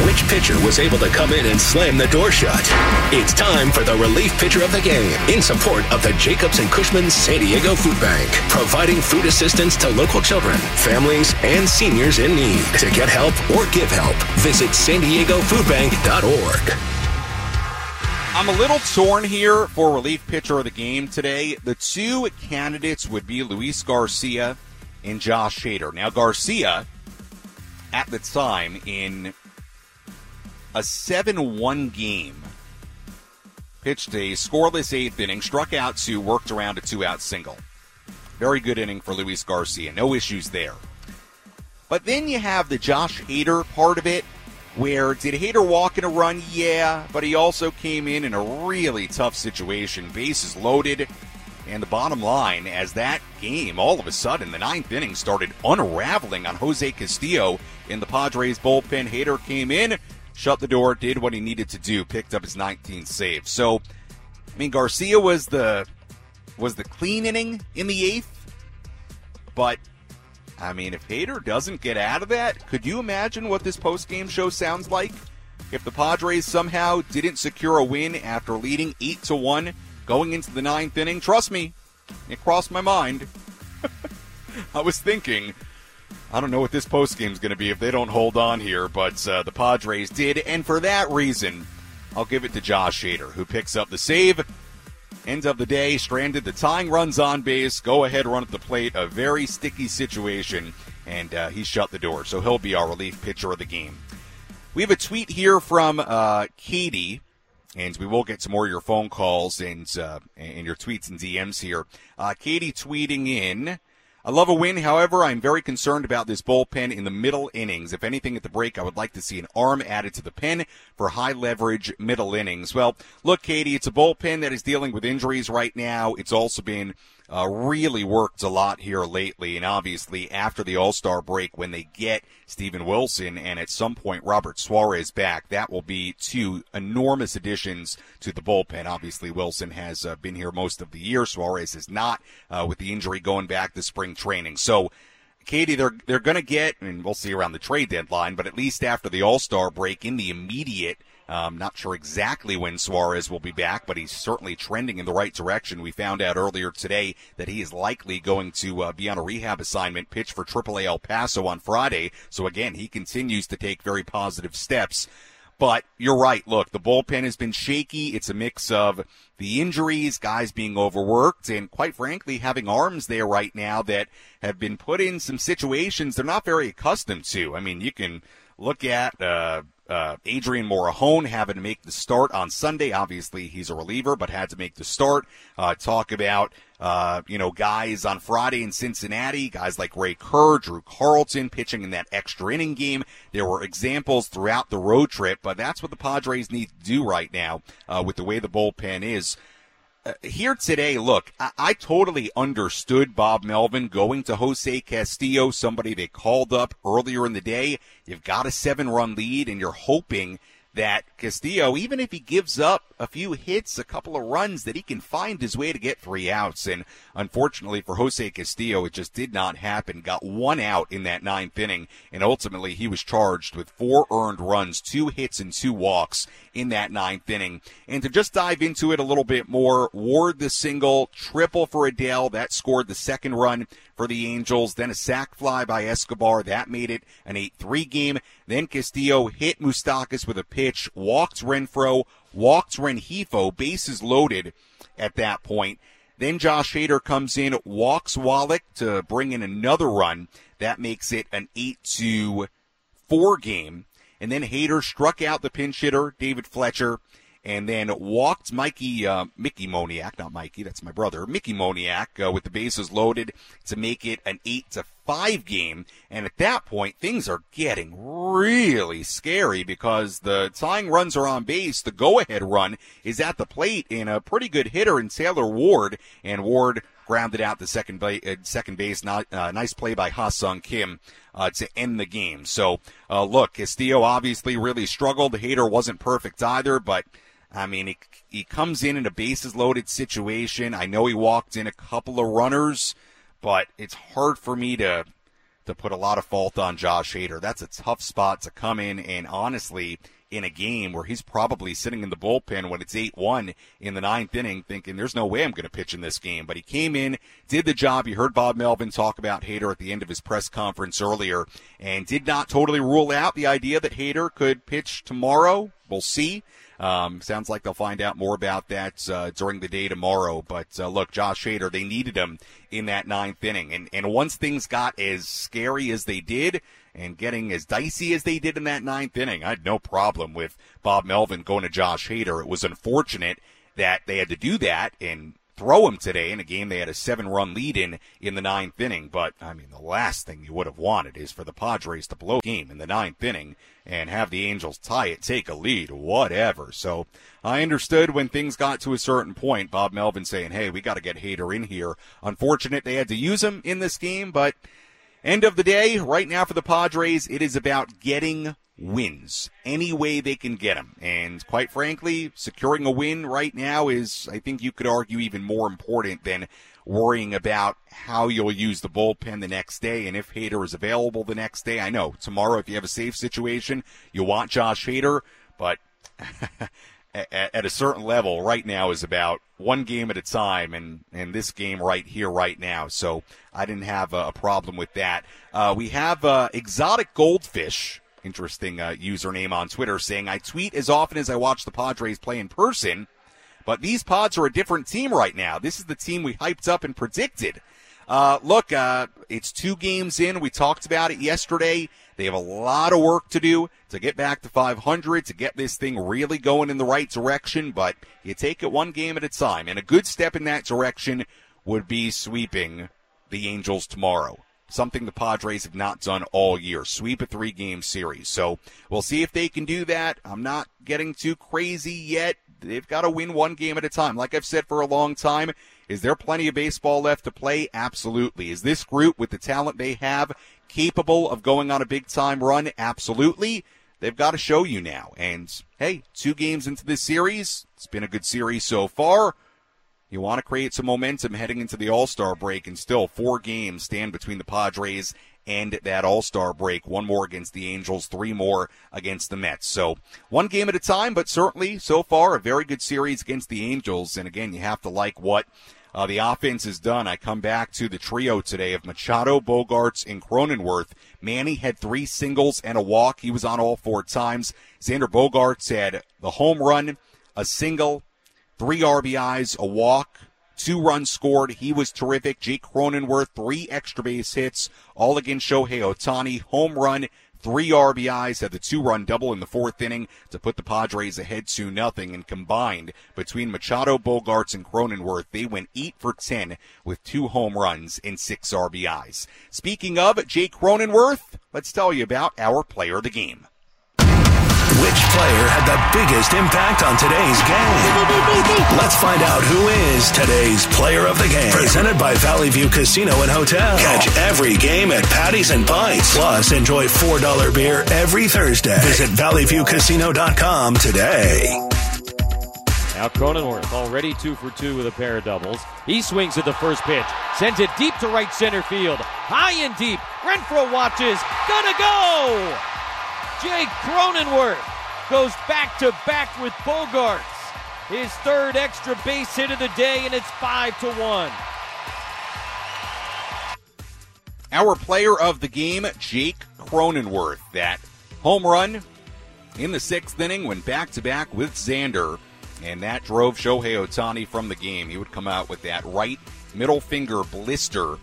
Which pitcher was able to come in and slam the door shut? It's time for the relief pitcher of the game in support of the Jacobs and Cushman San Diego Food Bank, providing food assistance to local children, families, and seniors in need. To get help or give help, visit san diego food bank dot org. I'm a little torn here for relief pitcher of the game today. The two candidates would be Luis Garcia and Josh Hader. Now, Garcia, at the time, in a seven one game, pitched a scoreless eighth inning, struck out two, worked around a two-out single. Very good inning for Luis Garcia. No issues there. But then you have the Josh Hader part of it, where did Hader walk in a run? Yeah, but he also came in in a really tough situation. Bases loaded, and the bottom line, as that game, all of a sudden, the ninth inning started unraveling on Jose Castillo in the Padres bullpen. Hader came in, shut the door, did what he needed to do, picked up his nineteenth save. So, I mean, Garcia was the was the clean inning in the eighth, but I mean, if Hader doesn't get out of that, could you imagine what this post-game show sounds like? If the Padres somehow didn't secure a win after leading eight to one going into the ninth inning, trust me, it crossed my mind. I was thinking, I don't know what this post-game's going to be if they don't hold on here, but uh, the Padres did, and for that reason, I'll give it to Josh Hader, who picks up the save. End of the day, stranded the tying runs on base, go-ahead run at the plate, a very sticky situation, and uh, he shut the door. So he'll be our relief pitcher of the game. We have a tweet here from uh, Katie, and we will get some more of your phone calls and, uh, and your tweets and D Ms here. Uh, Katie tweeting in, I love a win. However, I'm very concerned about this bullpen in the middle innings. If anything at the break, I would like to see an arm added to the pen for high-leverage middle innings. Well, look, Katie, it's a bullpen that is dealing with injuries right now. It's also been uh, really worked a lot here lately, and obviously after the All-Star break, when they get Steven Wilson and at some point Robert Suarez back, that will be two enormous additions to the bullpen. Obviously, Wilson has uh, been here most of the year. Suarez is not, uh, with the injury going back this spring training. So, Katie, they're they're going to get, and we'll see around the trade deadline, but at least after the All-Star break, in the immediate, um, not sure exactly when Suarez will be back, but he's certainly trending in the right direction. We found out earlier today that he is likely going to uh, be on a rehab assignment, pitch for triple A El Paso on Friday. So, again, he continues to take very positive steps. But you're right. Look, the bullpen has been shaky. It's a mix of the injuries, guys being overworked, and quite frankly, having arms there right now that have been put in some situations they're not very accustomed to. I mean, you can look at uh, uh, Adrian Morejon having to make the start on Sunday. Obviously, he's a reliever, but had to make the start. Uh, talk about, uh, you know, guys on Friday in Cincinnati, guys like Ray Kerr, Drew Carlton pitching in that extra inning game. There were examples throughout the road trip, but that's what the Padres need to do right now uh, with the way the bullpen is. Uh, here today, look, I-, I totally understood Bob Melvin going to Jose Castillo, somebody they called up earlier in the day. You've got a seven-run lead, and you're hoping that Castillo, even if he gives up a few hits, a couple of runs, that he can find his way to get three outs. And unfortunately for Jose Castillo, it just did not happen. Got one out in that ninth inning, and ultimately he was charged with four earned runs, two hits and two walks in that ninth inning. And to just dive into it a little bit more, Ward the single, triple for Adele, that scored the second run for the Angels, then a sac fly by Escobar, that made it an eight three game. Then Castillo hit Moustakas with a pitch, walked Renfroe, walked Rengifo, bases loaded at that point. Then Josh Hader comes in, walks Wallach to bring in another run. That makes it an eight to four game. And then Hader struck out the pinch hitter, David Fletcher, and then walked Mikey, uh, Mickey Moniak, not Mikey, that's my brother, Mickey Moniak, uh, with the bases loaded to make it an eight to five game. And at that point, things are getting really scary because the tying runs are on base. The go-ahead run is at the plate in a pretty good hitter in Taylor Ward, and Ward grounded out the second base, second base. Not, uh, nice play by Ha-Seong Kim uh, to end the game. So, uh, look, Castillo obviously really struggled. Hader wasn't perfect either, but, I mean, he, he comes in in a bases-loaded situation. I know he walked in a couple of runners, but it's hard for me to to put a lot of fault on Josh Hader. That's a tough spot to come in, and honestly, in a game where he's probably sitting in the bullpen when it's eight one in the ninth inning thinking there's no way I'm going to pitch in this game. But he came in, did the job. You heard Bob Melvin talk about Hader at the end of his press conference earlier and did not totally rule out the idea that Hader could pitch tomorrow. We'll see. Um, sounds like they'll find out more about that uh, during the day tomorrow. But, uh, look, Josh Hader, they needed him in that ninth inning. And, and once things got as scary as they did and getting as dicey as they did in that ninth inning, I had no problem with Bob Melvin going to Josh Hader. It was unfortunate that they had to do that and throw him today in a game they had a seven-run lead in in the ninth inning. But, I mean, the last thing you would have wanted is for the Padres to blow a game in the ninth inning and have the Angels tie it, take a lead, whatever. So I understood when things got to a certain point, Bob Melvin saying, hey, we got to get Hader in here. Unfortunate they had to use him in this game, but end of the day, right now for the Padres, it is about getting wins any way they can get them, and quite frankly, securing a win right now is, I think you could argue, even more important than worrying about how you'll use the bullpen the next day and if Hader is available the next day. I know tomorrow, if you have a safe situation, you want Josh Hader, but at a certain level right now is about one game at a time, and, and this game right here, right now. So I didn't have a problem with that. Uh, we have uh, Exotic Goldfish, interesting uh, username on Twitter, saying, I tweet as often as I watch the Padres play in person, but these Pods are a different team right now. This is the team we hyped up and predicted. Uh, look, uh, it's two games in. We talked about it yesterday. They have a lot of work to do to get back to five hundred, to get this thing really going in the right direction, but you take it one game at a time, and a good step in that direction would be sweeping the Angels tomorrow, something the Padres have not done all year, sweep a three-game series. So we'll see if they can do that. I'm not getting too crazy yet. They've got to win one game at a time. Like I've said for a long time, is there plenty of baseball left to play? Absolutely. Is this group, with the talent they have, capable of going on a big-time run? Absolutely. They've got to show you now. And, hey, two games into this series, it's been a good series so far. You want to create some momentum heading into the All-Star break, and still four games stand between the Padres and that All-Star break. One more against the Angels, three more against the Mets. So one game at a time, but certainly so far a very good series against the Angels. And again, you have to like what uh, the offense has done. I come back to the trio today of Machado, Bogaerts, and Cronenworth. Manny had three singles and a walk. He was on all four times. Xander Bogaerts had the home run, a single, three R B Is, a walk, two runs scored. He was terrific. Jake Cronenworth, three extra base hits, all against Shohei Ohtani. Home run, three R B Is, had the two-run double in the fourth inning to put the Padres ahead two nothing. And combined, between Machado, Bogaerts, and Cronenworth, they went eight for ten with two home runs and six R B Is. Speaking of Jake Cronenworth, let's tell you about our player of the game. Which player had the biggest impact on today's game? Let's find out who is today's player of the game. Presented by Valley View Casino and Hotel. Catch every game at Paddy's and Pints. Plus, enjoy four dollars beer every Thursday. Visit valley view casino dot com today. Now Cronenworth, already two for two with a pair of doubles. He swings at the first pitch, sends it deep to right center field. High and deep. Renfroe watches. Gonna go! Jake Cronenworth goes back-to-back with Bogaerts. His third extra base hit of the day, and it's five to one. Our player of the game, Jake Cronenworth. That home run in the sixth inning went back-to-back with Xander, and that drove Shohei Ohtani from the game. He would come out with that right middle finger blister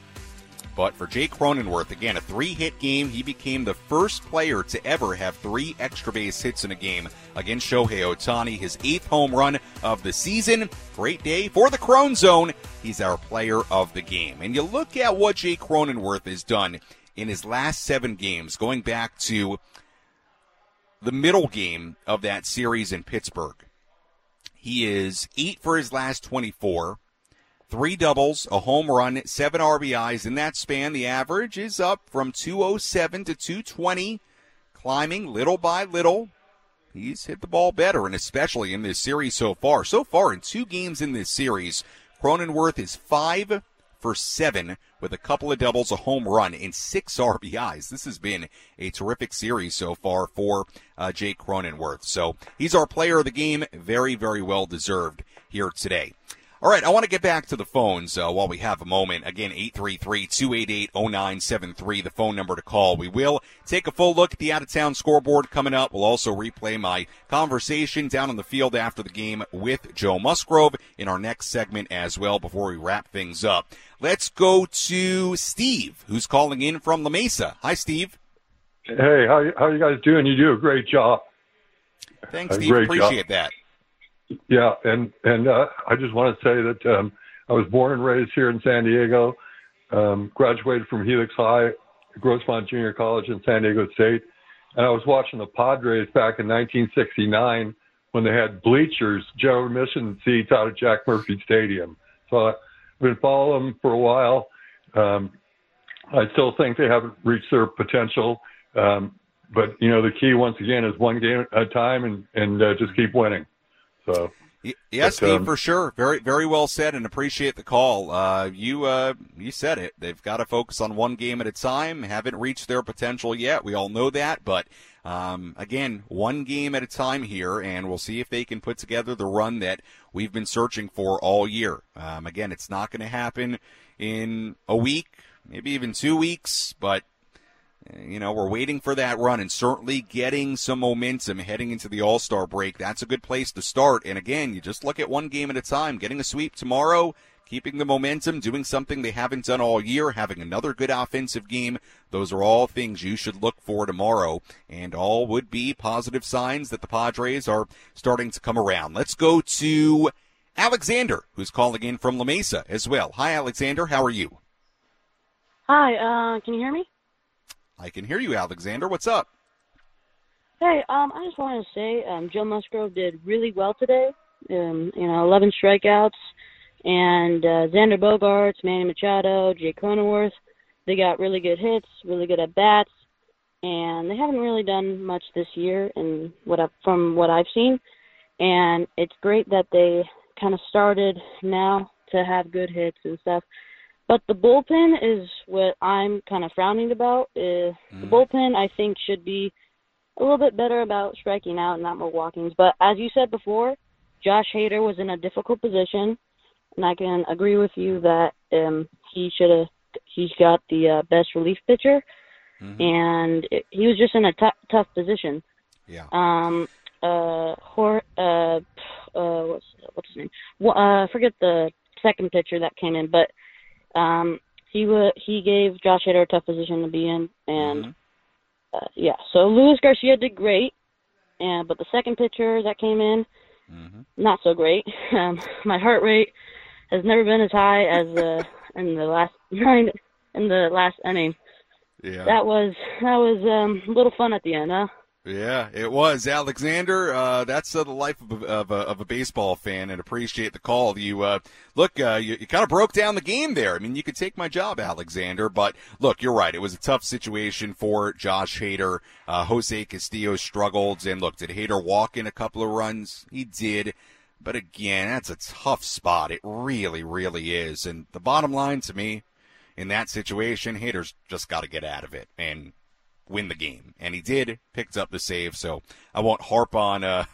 But for Jake Cronenworth, again, a three-hit game. He became the first player to ever have three extra base hits in a game against Shohei Ohtani, his eighth home run of the season. Great day for the Crone Zone. He's our player of the game. And you look at what Jake Cronenworth has done in his last seven games, going back to the middle game of that series in Pittsburgh. He is eight for his last twenty-four. Three doubles, a home run, seven R B Is. In that span, the average is up from two oh seven to two twenty, climbing little by little. He's hit the ball better, and especially in this series so far. So far, in two games in this series, Cronenworth is five for seven with a couple of doubles, a home run, and six R B Is. This has been a terrific series so far for uh, Jake Cronenworth. So he's our player of the game. Very, very well deserved here today. All right, I want to get back to the phones uh, while we have a moment. Again, eight three three, two eight eight, oh nine seven three, the phone number to call. We will take a full look at the out-of-town scoreboard coming up. We'll also replay my conversation down on the field after the game with Joe Musgrove in our next segment as well before we wrap things up. Let's go to Steve, who's calling in from La Mesa. Hi, Steve. Hey, how how you guys doing? You do a great job. Thanks, Steve. Appreciate that. Yeah, and and uh, I just want to say that um, I was born and raised here in San Diego, um, graduated from Helix High, Grossmont Junior College in San Diego State, and I was watching the Padres back in nineteen sixty-nine when they had bleachers, general admission seats out at Jack Murphy Stadium. So I've been following them for a while. Um, I still think they haven't reached their potential, um, but, you know, the key, once again, is one game at a time and, and uh, just keep winning. So, yes, but, um, Steve, for sure. Very, very well said, and appreciate the call. Uh, you, uh, you said it. They've got to focus on one game at a time. Haven't reached their potential yet. We all know that, but um, again, one game at a time here, and we'll see if they can put together the run that we've been searching for all year. Um, again, it's not going to happen in a week, maybe even two weeks, but. You know, we're waiting for that run and certainly getting some momentum heading into the All-Star break. That's a good place to start. And, again, you just look at one game at a time, getting a sweep tomorrow, keeping the momentum, doing something they haven't done all year, having another good offensive game. Those are all things you should look for tomorrow, and all would be positive signs that the Padres are starting to come around. Let's go to Alexander, who's calling in from La Mesa as well. Hi, Alexander. How are you? Hi. Uh, can you hear me? I can hear you, Alexander. What's up? Hey, um, I just want to say um, Joe Musgrove did really well today. Um, you know, eleven strikeouts. And uh, Xander Bogaerts, Manny Machado, Jake Cronenworth, they got really good hits, really good at-bats. And they haven't really done much this year in what I, from what I've seen. And it's great that they kind of started now to have good hits and stuff. But the bullpen is what I'm kind of frowning about. Uh, mm. The bullpen, I think, should be a little bit better about striking out and not more walkings. But as you said before, Josh Hader was in a difficult position, and I can agree with you that um, he should have. He's got the uh, best relief pitcher, mm-hmm. and it, he was just in a t- tough position. Yeah. Um. Uh. Hor- uh. Uh. What's What's his name? Well, uh. I forget the second pitcher that came in, but. Um, he w- he gave Josh Hader a tough position to be in, and mm-hmm. uh, yeah. So Luis Garcia did great, and but the second pitcher that came in, mm-hmm. not so great. Um, my heart rate has never been as high as uh, in the last nine in the last inning. Yeah, that was that was um, a little fun at the end, huh? Yeah, it was. Alexander, uh, that's uh, the life of a, of, a, of a baseball fan, and appreciate the call. You uh, Look, uh, you, you kind of broke down the game there. I mean, you could take my job, Alexander, but look, you're right. It was a tough situation for Josh Hader. Uh, Jose Castillo struggled, and look, did Hader walk in a couple of runs? He did. But again, that's a tough spot. It really, really is. And the bottom line to me, in that situation, Hader's just got to get out of it, and win the game, and he did, picked up the save. So I won't harp on uh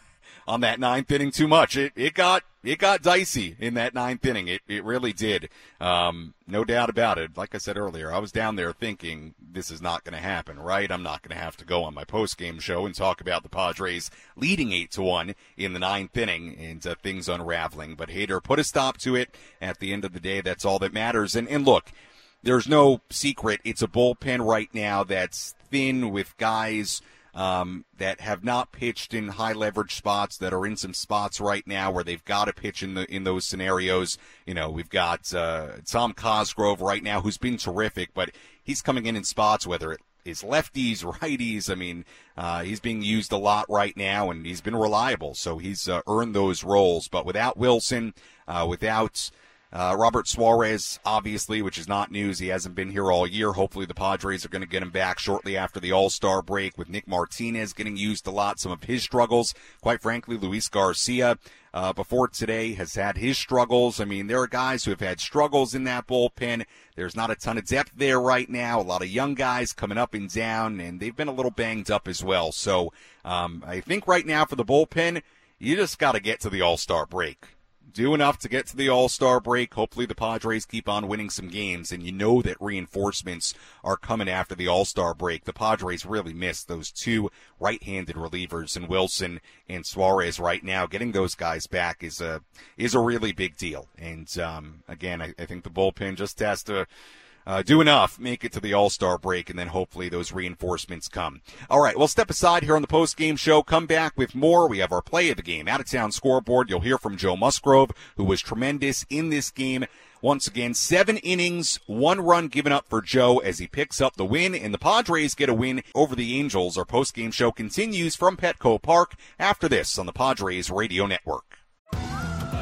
on that ninth inning too much. It it got it got dicey in that ninth inning. It it really did, um no doubt about it. Like I said earlier, I was down there thinking this is not going to happen, right? I'm not going to have to go on my post-game show and talk about the Padres leading eight to one in the ninth inning and uh, things unraveling. But Hader put a stop to it. At the end of the day, that's all that matters. And and look, there's no secret. It's a bullpen right now that's thin with guys um, that have not pitched in high leverage spots, that are in some spots right now where they've got to pitch in the in those scenarios. You know, we've got uh, Tom Cosgrove right now, who's been terrific, but he's coming in in spots, whether it is lefties, righties. I mean, uh, he's being used a lot right now, and he's been reliable, so he's uh, earned those roles. But without Wilson, uh, without uh, Robert Suarez, obviously, which is not news, he hasn't been here all year. Hopefully the Padres are going to get him back shortly after the All-Star break, with Nick Martinez getting used a lot, some of his struggles. Quite frankly, Luis Garcia, uh, before today, has had his struggles. I mean, there are guys who have had struggles in that bullpen. There's not a ton of depth there right now. A lot of young guys coming up and down, and they've been a little banged up as well. So um, I think right now for the bullpen, you just got to get to the All-Star break. Do enough to get to the All-Star break. Hopefully the Padres keep on winning some games, and you know that reinforcements are coming after the All-Star break. The Padres really missed those two right-handed relievers in Wilson and Suarez right now. Getting those guys back is a is a really big deal. And, um, again, I, I think the bullpen just has to Uh, do enough, make it to the All-Star break, and then hopefully those reinforcements come. All right, we'll step aside here on the post-game show. Come back with more. We have our play of the game, out-of-town scoreboard. You'll hear from Joe Musgrove, who was tremendous in this game. Once again, seven innings, one run given up for Joe as he picks up the win, and the Padres get a win over the Angels. Our post-game show continues from Petco Park after this on the Padres Radio Network.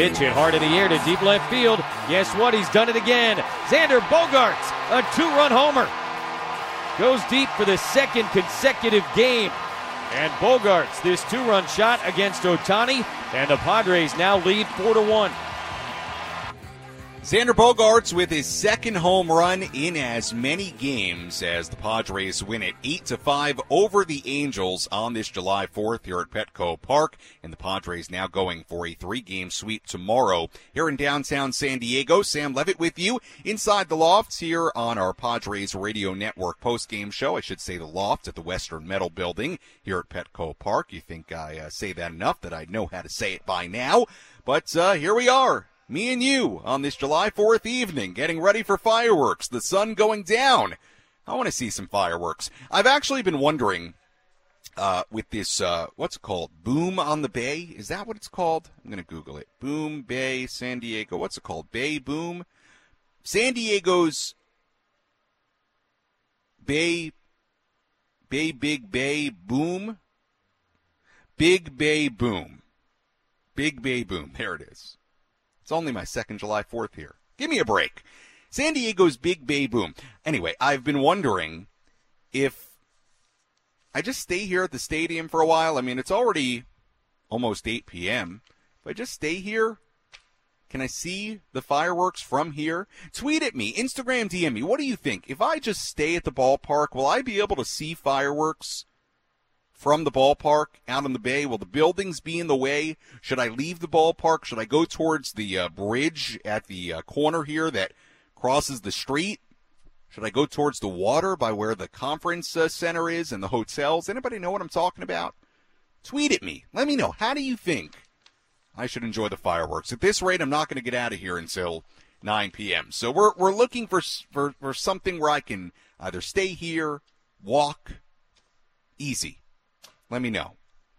Pitch hit hard in the air to deep left field. Guess what? He's done it again. Xander Bogaerts, a two-run homer. Goes deep for the second consecutive game. And Bogaerts, this two-run shot against Ohtani, and the Padres now lead four to one. Xander Bogaerts with his second home run in as many games as the Padres win it eight to five over the Angels on this July fourth here at Petco Park. And the Padres now going for a three-game sweep tomorrow here in downtown San Diego. Sam Levitt with you inside the Loft here on our Padres Radio Network post-game show. I should say the Loft at the Western Metal Building here at Petco Park. You think I uh, say that enough that I know how to say it by now. But uh, here we are. Me and you on this July fourth evening, getting ready for fireworks, the sun going down. I want to see some fireworks. I've actually been wondering uh, with this, uh, what's it called, Boom on the Bay? Is that what it's called? I'm going to Google it. Boom, Bay, San Diego. What's it called? Bay, Boom. San Diego's Bay, Bay, Big Bay, Boom. Big Bay, Boom. Big Bay, Boom. There it is. It's only my second July fourth here. Give me a break. San Diego's Big Bay Boom. Anyway, I've been wondering if I just stay here at the stadium for a while. I mean, it's already almost eight p.m. If I just stay here, can I see the fireworks from here? Tweet at me, Instagram D M me. What do you think? If I just stay at the ballpark, will I be able to see fireworks from the ballpark out on the bay? Will the buildings be in the way? Should I leave the ballpark? Should I go towards the uh, bridge at the uh, corner here that crosses the street? Should I go towards the water by where the conference uh, center is and the hotels? Anybody know what I'm talking about? Tweet at me. Let me know. How do you think I should enjoy the fireworks? At this rate, I'm not going to get out of here until nine p.m. So we're we're looking for for, for something where I can either stay here, walk, easy. Let me know.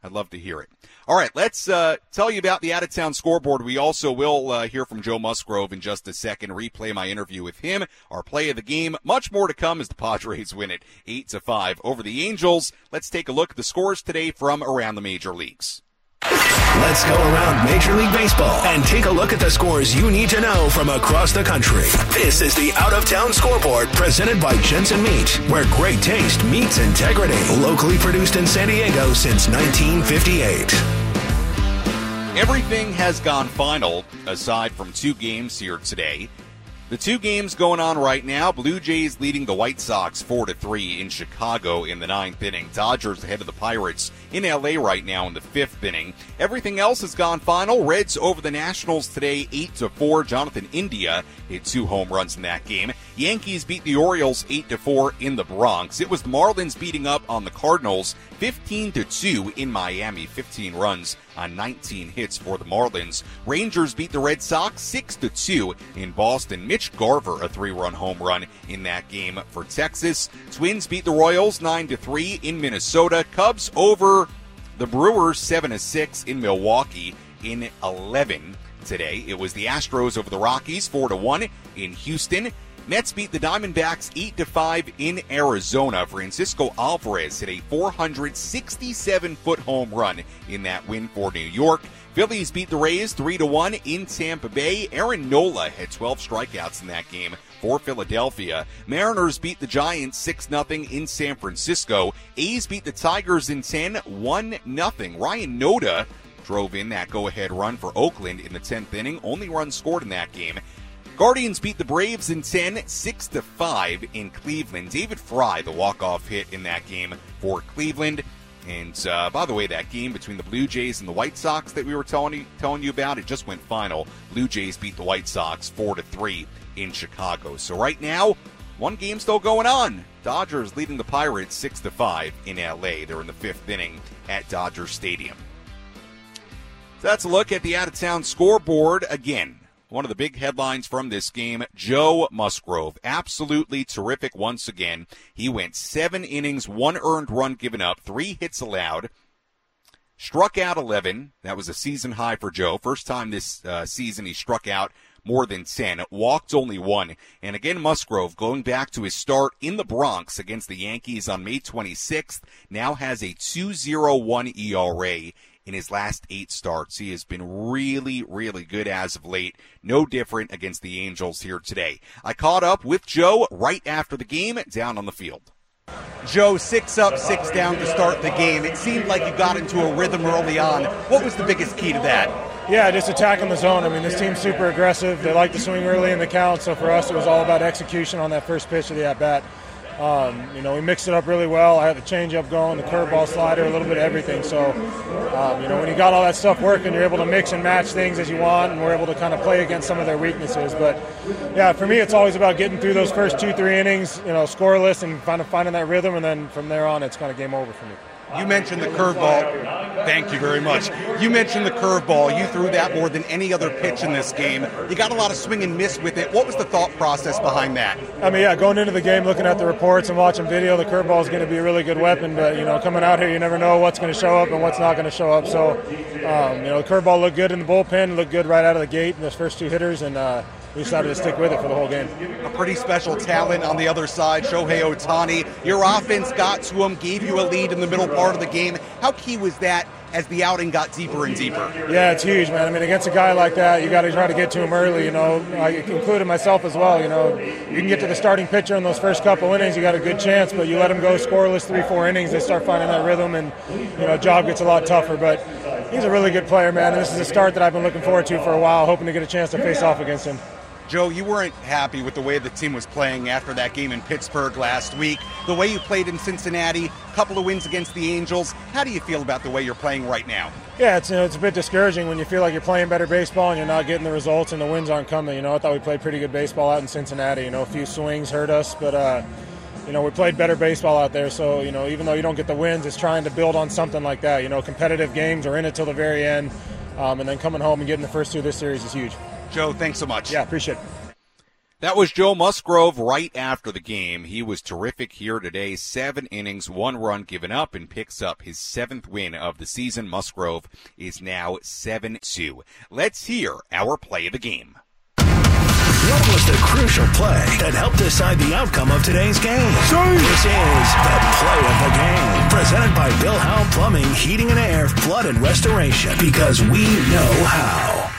I'd love to hear it. All right, let's uh, tell you about the out-of-town scoreboard. We also will uh, hear from Joe Musgrove in just a second, replay my interview with him, our play of the game. Much more to come as the Padres win it eight to five over the Angels. Let's take a look at the scores today from around the major leagues. Let's go around Major League Baseball and take a look at the scores you need to know from across the country. This is the Out of Town Scoreboard presented by Jensen Meat, where great taste meets integrity. Locally produced in San Diego since nineteen fifty-eight. Everything has gone final aside from two games here today. The two games going on right now, Blue Jays leading the White Sox four to three in Chicago in the ninth inning. Dodgers ahead of the Pirates in L A right now in the fifth inning. Everything else has gone final. Reds over the Nationals today eight to four. Jonathan India hit two home runs in that game. Yankees beat the Orioles eight to four in the Bronx. It was the Marlins beating up on the Cardinals fifteen to two in Miami. fifteen runs on nineteen hits for the Marlins. Rangers beat the Red Sox six to two in Boston. Mitch Garver, a three-run home run in that game for Texas. Twins beat the Royals nine to three in Minnesota. Cubs over the Brewers seven to six in Milwaukee in eleven today. It was the Astros over the Rockies four to one in Houston. Mets beat the Diamondbacks eight to five in Arizona. Francisco Alvarez hit a four hundred sixty-seven foot home run in that win for New York. Phillies beat the Rays three to one in Tampa Bay. Aaron Nola had twelve strikeouts in that game for Philadelphia. Mariners beat the Giants six to nothing in San Francisco. A's beat the Tigers in ten, one to nothing. Ryan Noda drove in that go-ahead run for Oakland in the tenth inning. Only run scored in that game. Guardians beat the Braves in ten, six to five in Cleveland. David Fry, the walk-off hit in that game for Cleveland. And uh, by the way, that game between the Blue Jays and the White Sox that we were telling you, telling you about, it just went final. Blue Jays beat the White Sox four to three in Chicago. So right now, one game still going on. Dodgers leading the Pirates six to five in L A. They're in the fifth inning at Dodger Stadium. So that's a look at the out-of-town scoreboard again. One of the big headlines from this game, Joe Musgrove, absolutely terrific once again. He went seven innings, one earned run given up, three hits allowed, struck out eleven. That was a season high for Joe. First time this uh, season he struck out more than ten, walked only one. And again, Musgrove, going back to his start in the Bronx against the Yankees on May twenty-sixth, now has a two point oh one E R A in his last eight starts. He has been really, really good as of late. No different against the Angels here today. I caught up with Joe right after the game down on the field. Joe, six up, six down to start the game. It seemed like you got into a rhythm early on. What was the biggest key to that? Yeah, just attacking the zone. I mean, this team's super aggressive. They like to swing early in the count, so for us it was all about execution on that first pitch of the at-bat. Um, you know, we mixed it up really well. I had the changeup going, the curveball, slider, a little bit of everything. So, um, you know, when you got all that stuff working, you're able to mix and match things as you want, and we're able to kind of play against some of their weaknesses. But, yeah, for me, it's always about getting through those first two, three innings, you know, scoreless and kind of finding that rhythm, and then from there on, it's kind of game over for me. You mentioned the curveball. Thank you very much. You mentioned the curveball. You threw that more than any other pitch in this game. You got a lot of swing and miss with it. What was the thought process behind that? I mean, yeah, going into the game, looking at the reports and watching video, the curveball is going to be a really good weapon. But, you know, coming out here, you never know what's going to show up and what's not going to show up. So, um, you know, the curveball looked good in the bullpen, looked good right out of the gate in those first two hitters. And, uh, we decided to stick with it for the whole game. A pretty special talent on the other side, Shohei Ohtani. Your offense got to him, gave you a lead in the middle part of the game. How key was that as the outing got deeper and deeper? Yeah, it's huge, man. I mean, against a guy like that, you got to try to get to him early, you know. I included myself as well, you know. You can get to the starting pitcher in those first couple innings, you got a good chance, but you let them go scoreless three, four innings, they start finding that rhythm, and, you know, job gets a lot tougher. But he's a really good player, man, and this is a start that I've been looking forward to for a while, hoping to get a chance to face off against him. Joe, you weren't happy with the way the team was playing after that game in Pittsburgh last week. The way you played in Cincinnati, couple of wins against the Angels. How do you feel about the way you're playing right now? Yeah, it's, you know, it's a bit discouraging when you feel like you're playing better baseball and you're not getting the results and the wins aren't coming. You know, I thought we played pretty good baseball out in Cincinnati. You know, a few swings hurt us, but uh, you know, we played better baseball out there. So, you know, even though you don't get the wins, it's trying to build on something like that. You know, competitive games are in it till the very end, um, and then coming home and getting the first two of this series is huge. Joe, thanks so much. Yeah, appreciate it. That was Joe Musgrove right after the game. He was terrific here today. Seven innings, one run given up, and picks up his seventh win of the season. Musgrove is now seven two. Let's hear our play of the game. What was the crucial play that helped decide the outcome of today's game? This is the play of the game, presented by Bill Howe Plumbing, Heating and Air, Flood and Restoration, because we know how.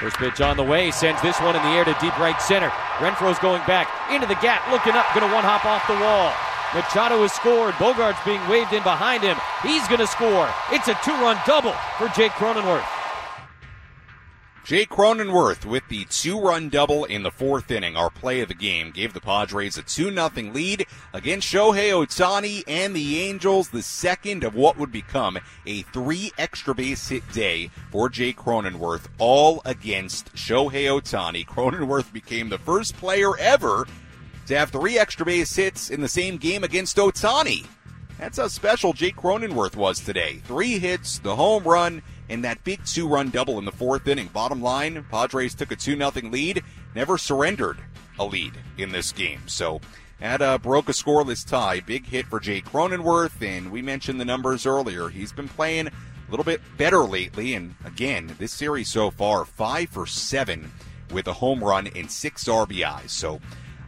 First pitch on the way, sends this one in the air to deep right center. Renfroe's going back into the gap, looking up, going to one-hop off the wall. Machado has scored. Bogaerts being waved in behind him. He's going to score. It's a two-run double for Jake Cronenworth. Jake Cronenworth with the two-run double in the fourth inning. Our play of the game gave the Padres a two nothing lead against Shohei Ohtani and the Angels, the second of what would become a three extra base hit day for Jake Cronenworth, all against Shohei Ohtani. Cronenworth became the first player ever to have three extra base hits in the same game against Ohtani. That's how special Jake Cronenworth was today. Three hits, the home run, and that big two-run double in the fourth inning. Bottom line, Padres took a two nothing lead, never surrendered a lead in this game. So that uh, broke a scoreless tie. Big hit for Jake Cronenworth, and we mentioned the numbers earlier. He's been playing a little bit better lately, and again, this series so far, five for seven with a home run and six R B Is. So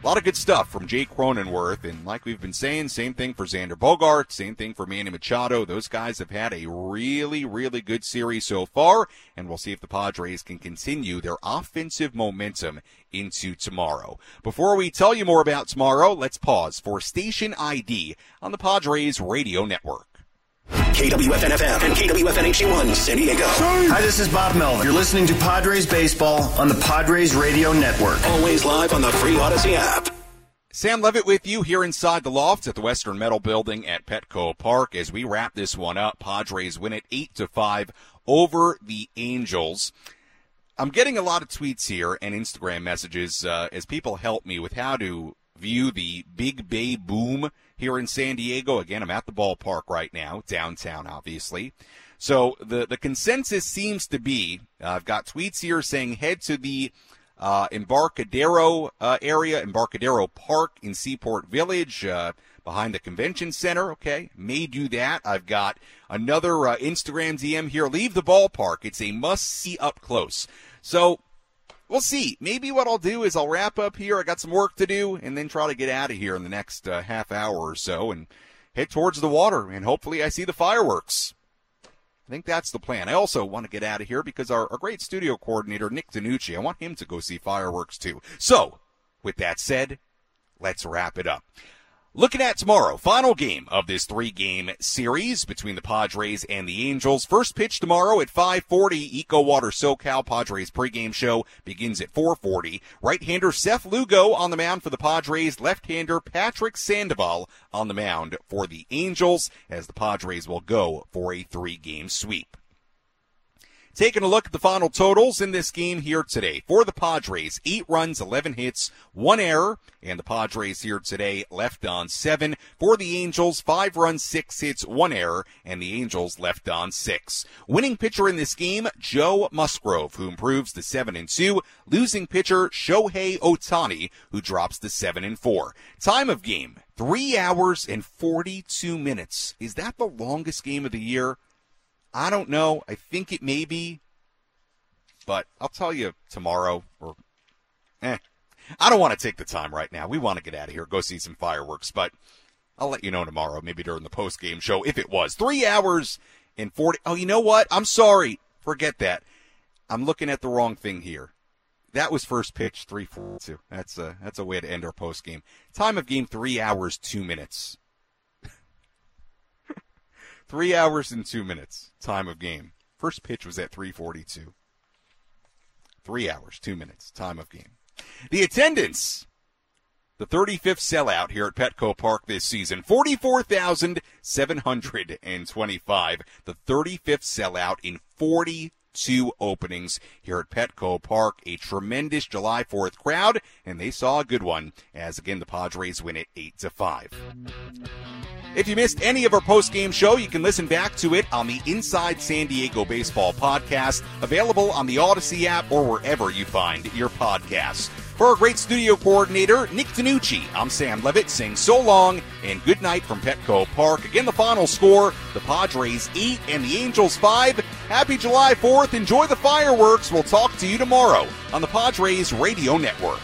a lot of good stuff from Jake Cronenworth, and like we've been saying, same thing for Xander Bogaerts, same thing for Manny Machado. Those guys have had a really, really good series so far, and we'll see if the Padres can continue their offensive momentum into tomorrow. Before we tell you more about tomorrow, let's pause for Station I D on the Padres Radio Network. K W F N F M and K W F N H D one, San Diego. Hi, this is Bob Melvin. You're listening to Padres Baseball on the Padres Radio Network. Always live on the free Odyssey app. Sam Levitt with you here inside the loft at the Western Metal Building at Petco Park. As we wrap this one up, Padres win it eight to five over the Angels. I'm getting a lot of tweets here and Instagram messages uh, as people help me with how to view the Big Bay boom here in San Diego. Again, I'm at the ballpark right now, downtown, obviously. So the, the consensus seems to be, uh, I've got tweets here saying head to the uh, Embarcadero uh, area, Embarcadero Park in Seaport Village, uh, behind the convention center. Okay, may do that. I've got another uh, Instagram D M here. Leave the ballpark. It's a must-see up close. So we'll see. Maybe what I'll do is I'll wrap up here. I got some work to do, and then try to get out of here in the next uh, half hour or so and head towards the water, and hopefully I see the fireworks. I think that's the plan. I also want to get out of here because our, our great studio coordinator, Nick DiNucci, I want him to go see fireworks too. So, with that said, let's wrap it up. Looking at tomorrow, final game of this three-game series between the Padres and the Angels. First pitch tomorrow at five forty. Eco Water SoCal Padres pregame show begins at four forty. Right-hander Seth Lugo on the mound for the Padres. Left-hander Patrick Sandoval on the mound for the Angels as the Padres will go for a three-game sweep. Taking a look at the final totals in this game here today. For the Padres, eight runs, eleven hits, one error. And the Padres here today left on seven. For the Angels, five runs, six hits, one error. And the Angels left on six. Winning pitcher in this game, Joe Musgrove, who improves to seven and two. Losing pitcher, Shohei Ohtani, who drops to seven and four. Time of game, three hours and forty-two minutes. Is that the longest game of the year? I don't know. I think it may be, but I'll tell you tomorrow. Or, eh, I don't want to take the time right now. We want to get out of here, go see some fireworks, but I'll let you know tomorrow, maybe during the post-game show, if it was. Three hours and forty. Oh, you know what? I'm sorry. Forget that. I'm looking at the wrong thing here. That was first pitch, three forty-two. That's a, that's a way to end our post-game. Time of game, three hours, two minutes. Three hours and two minutes, time of game. First pitch was at three forty-two. Three hours, two minutes, time of game. The attendance, the thirty-fifth sellout here at Petco Park this season, forty-four thousand seven hundred twenty-five, the thirty-fifth sellout in forty-two openings here at Petco Park. A tremendous July fourth crowd, and they saw a good one as, again, the Padres win it eight to five. If you missed any of our post-game show, you can listen back to it on the Inside San Diego Baseball podcast, available on the Odyssey app or wherever you find your podcasts. For our great studio coordinator, Nick DiNucci, I'm Sam Levitt saying so long and good night from Petco Park. Again, the final score, the Padres eight and the Angels five. Happy July fourth. Enjoy the fireworks. We'll talk to you tomorrow on the Padres Radio Network.